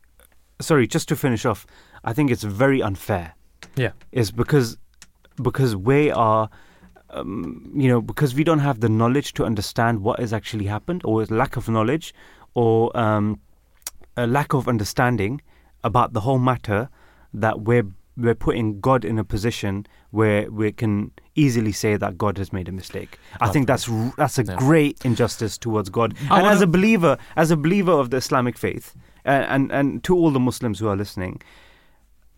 Sorry, just to finish off, I think it's very unfair. Yeah, it's because because we are. Um, you know, because we don't have the knowledge to understand what has actually happened, or lack of knowledge, or um, a lack of understanding about the whole matter, that we're we're putting God in a position where we can easily say that God has made a mistake. I think that's that's a yeah. great injustice towards God. I and as a believer, as a believer of the Islamic faith, and, and and to all the Muslims who are listening,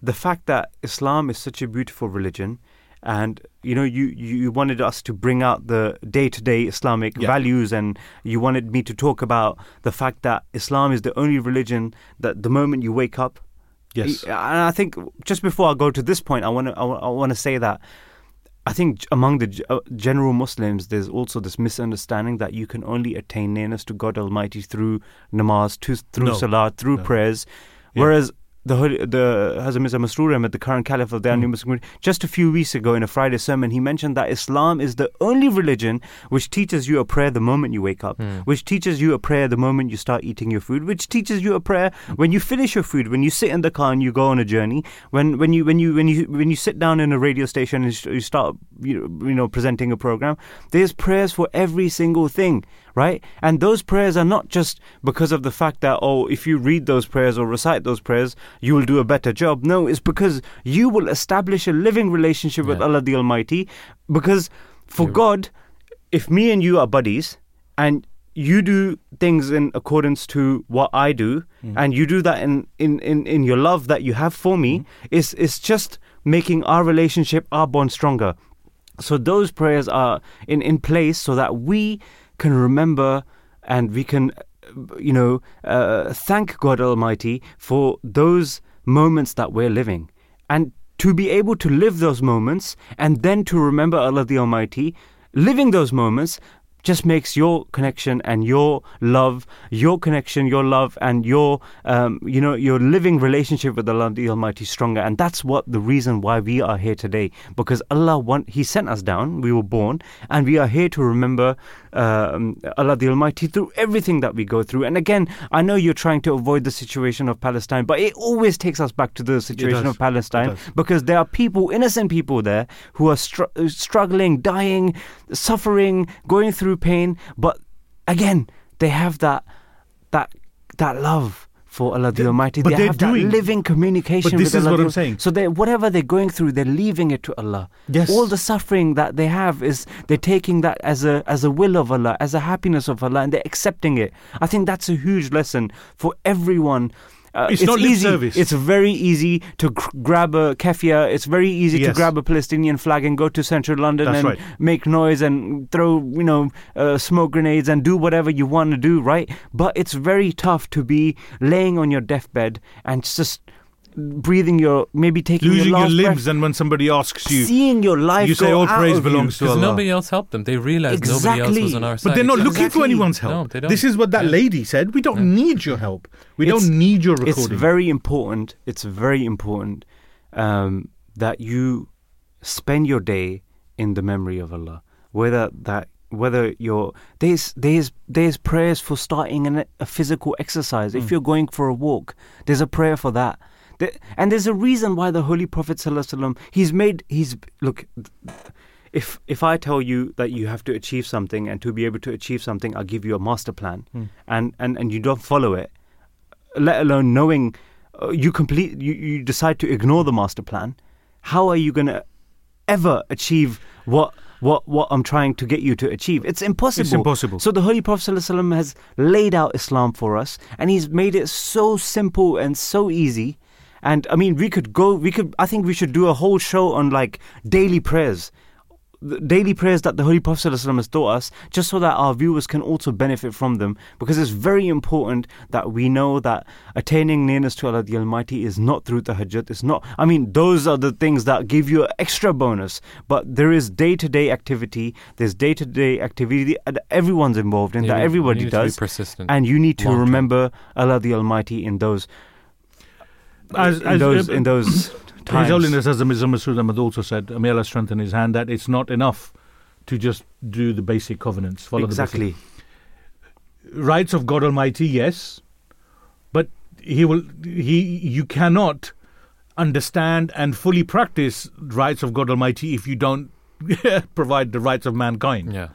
the fact that Islam is such a beautiful religion, and you know, you you wanted us to bring out the day-to-day Islamic yeah. values, and you wanted me to talk about the fact that Islam is the only religion that the moment you wake up. Yes. And I think just before I go to this point, I want to I want to say that I think among the general Muslims, there's also this misunderstanding that you can only attain nearness to God Almighty through namaz, to, through no. salah, through no. prayers, yeah. whereas the the Hazrat Mirza Masroor Ahmad, the current caliph of the Ahmadiyya Muslim community, just a few weeks ago in a Friday sermon, he mentioned that Islam is the only religion which teaches you a prayer the moment you wake up, mm. which teaches you a prayer the moment you start eating your food, which teaches you a prayer when you finish your food, when you sit in the car and you go on a journey, when when you when you when you when you sit down in a radio station and you start you know presenting a program. There's prayers for every single thing, right? And those prayers are not just because of the fact that oh, if you read those prayers or recite those prayers, you will do a better job. No, it's because you will establish a living relationship yeah. with Allah the Almighty. Because for yeah. God, if me and you are buddies and you do things in accordance to what I do, mm. and you do that in, in, in, in your love that you have for me, mm. it's, it's just making our relationship, our bond stronger. So those prayers are in, in place so that we can remember and we can you know, uh, thank God Almighty for those moments that we're living, and to be able to live those moments and then to remember Allah the Almighty living those moments just makes your connection and your love, your connection, your love and your, um, you know, your living relationship with Allah the Almighty stronger. And that's what the reason why we are here today, because Allah, want, He sent us down, we were born, and we are here to remember um, Allah the Almighty through everything that we go through. And again, I know you're trying to avoid the situation of Palestine, but it always takes us back to the situation of Palestine, because there are people, innocent people there who are str- struggling, dying, suffering, going through pain, but again they have that that that love for Allah the, the Almighty. But they they're have doing, that living communication but this with is Allah what I'm saying. So they, whatever they're going through, they're leaving it to Allah. Yes. All the suffering that they have is they're taking that as a as a will of Allah, as a happiness of Allah, and they're accepting it. I think that's a huge lesson for everyone. Uh, it's, it's not easy. Service. It's very easy to g- grab a keffiyeh. It's very easy yes. to grab a Palestinian flag and go to central London That's and right. make noise and throw, you know, uh, smoke grenades and do whatever you want to do, right? But it's very tough to be laying on your deathbed and just breathing your, maybe taking Losing your last your limbs breath. And when somebody asks you, seeing your life, you say all praise belongs to Allah. Because nobody else helped them. They realized exactly. nobody else was on our side. But they're not exactly. looking for anyone's help. No, they don't. This is what that yeah. lady said. We don't yeah. need your help. We it's, don't need your recording. It's very important. It's very important um, that you spend your day in the memory of Allah. Whether that Whether you're there's there's there's prayers for starting an, a physical exercise. Mm. If you're going for a walk, there's a prayer for that. And there's a reason why the Holy Prophet ﷺ, he's made, he's, look, if if I tell you that you have to achieve something, and to be able to achieve something, I'll give you a master plan, mm. and, and, and you don't follow it, let alone knowing, uh, you complete, you, you decide to ignore the master plan, how are you going to ever achieve what... What what I'm trying to get you to achieve? It's impossible. It's impossible. So the Holy Prophet ﷺ has laid out Islam for us, and he's made it so simple and so easy. And I mean, we could go. We could. I think we should do a whole show on like daily prayers, the daily prayers that the Holy Prophet ﷺ has taught us, just so that our viewers can also benefit from them. Because it's very important that we know that attaining nearness to Allah the Almighty is not through tahajjud. It's not. I mean, those are the things that give you an extra bonus. But there is day-to-day activity. There's day-to-day activity that everyone's involved in, you that need, everybody you need does. To be persistent, and you need to long remember term. Allah the Almighty in those. As, in as, those. Uh, in those His Holiness, as the Mirza Masroor Ahmad also said, may Allah strengthen his hand, that it's not enough to just do the basic covenants. Follow exactly. The basic. Rights of God Almighty, yes, but He will. He you cannot understand and fully practice rights of God Almighty if you don't provide the rights of mankind. Yeah.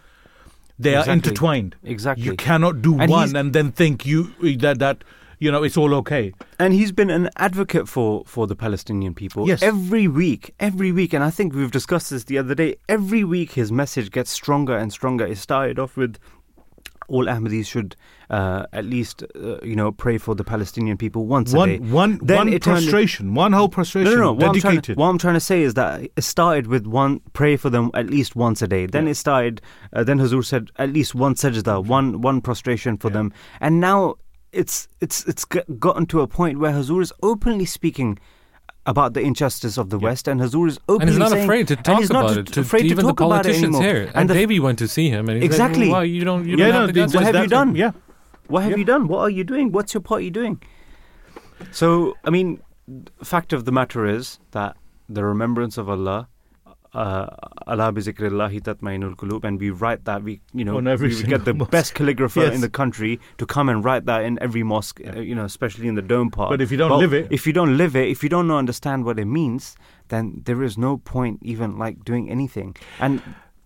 They exactly. are intertwined. Exactly. You cannot do and one and then think you that that. You know, it's all okay. And he's been an advocate for, for the Palestinian people. Yes. Every week, every week, and I think we've discussed this the other day, every week his message gets stronger and stronger. It started off with, all Ahmadis should uh, at least, uh, you know, pray for the Palestinian people once one, a day. One, one prostration, turned, one whole prostration no, no, no, dedicated. What I'm, trying, what I'm trying to say is that it started with one, pray for them at least once a day. Then yeah. it started, uh, then Hazur said, at least one sajda, one, one prostration for yeah. them. And now... It's it's it's gotten to a point where Hazur is openly speaking about the injustice of the yeah. West, and Hazur is openly and he's not saying, afraid to talk about it. To, afraid to even talk the politicians about it here, and, and the, Davey went to see him, and he's exactly. like, "Well, you don't, you yeah, don't no, have the guts. What have you done? Yeah, what have yeah. you done? What are you doing? What's your party doing?" So, I mean, the fact of the matter is that the remembrance of Allah. Allah bi zikrillahi tatmainul qulub, and we write that we you know we get the mosque. Best calligrapher yes. in the country to come and write that in every mosque yeah. uh, you know especially in the dome part. But if you don't but live it, if you don't live it, if you don't understand what it means, then there is no point even like doing anything. And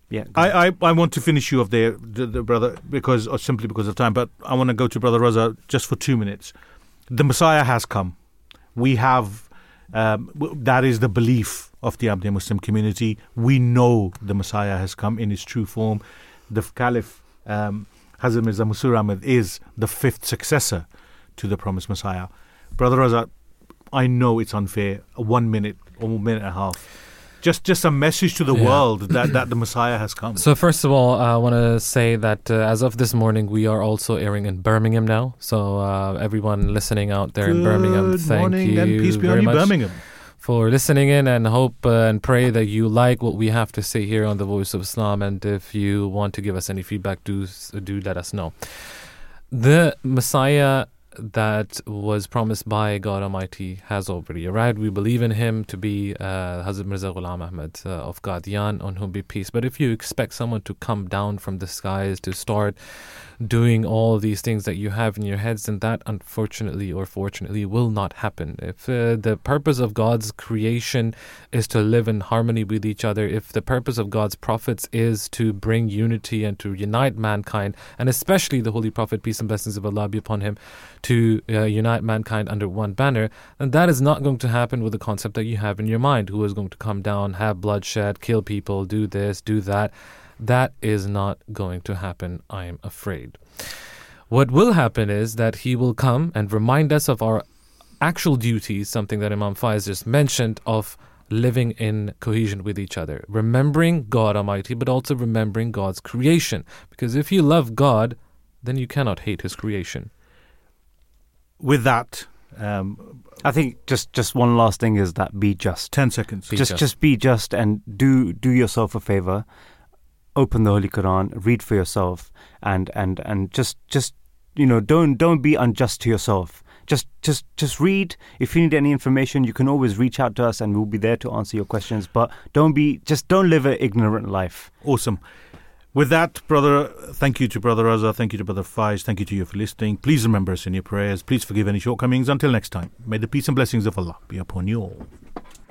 yeah, I, I I want to finish you off there, the, the brother, because or simply because of time. But I want to go to Brother Raza just for two minutes. The Messiah has come. We have um, that is the belief of the Ahmadiyya Muslim community. We know the Messiah has come in his true form. The Caliph um, Hazrat Mirza Masroor Ahmad is the fifth successor to the promised Messiah. Brother Raza, I know it's unfair. One minute or a minute and a half. Just just a message to the yeah. world that, that the Messiah has come. So first of all, I want to say that uh, as of this morning, we are also airing in Birmingham now. So uh, everyone listening out there Good in Birmingham, thank morning, you and peace be on you, much. Birmingham. For listening in, and hope uh, and pray that you like what we have to say here on the Voice of Islam. And if you want to give us any feedback, do do let us know. The Messiah that was promised by God Almighty has already arrived. We believe in him to be uh, Hazrat Mirza Ghulam Ahmad uh, of Qadian, on whom be peace. But if you expect someone to come down from the skies to start doing all these things that you have in your heads, then that unfortunately or fortunately will not happen. If uh, the purpose of God's creation is to live in harmony with each other, if the purpose of God's prophets is to bring unity and to unite mankind, and especially the Holy Prophet, peace and blessings of Allah be upon him, to uh, unite mankind under one banner, then that is not going to happen with the concept that you have in your mind, who is going to come down, have bloodshed, kill people, do this, do that. That is not going to happen, I am afraid. What will happen is that he will come and remind us of our actual duties, something that Imam Faiz just mentioned, of living in cohesion with each other, remembering God Almighty, but also remembering God's creation. Because if you love God, then you cannot hate his creation. With that... Um, I think just, just one last thing is that be just. Ten seconds. Be just, just. just be just and do do yourself a favor. Open the Holy Quran, read for yourself, and, and, and just just you know don't don't be unjust to yourself. Just just just read. If you need any information, you can always reach out to us, and we'll be there to answer your questions. But don't be just don't live an ignorant life. Awesome. With that, brother, thank you to Brother Raza, thank you to Brother Faiz, thank you to you for listening. Please remember us in your prayers. Please forgive any shortcomings. Until next time, may the peace and blessings of Allah be upon you all.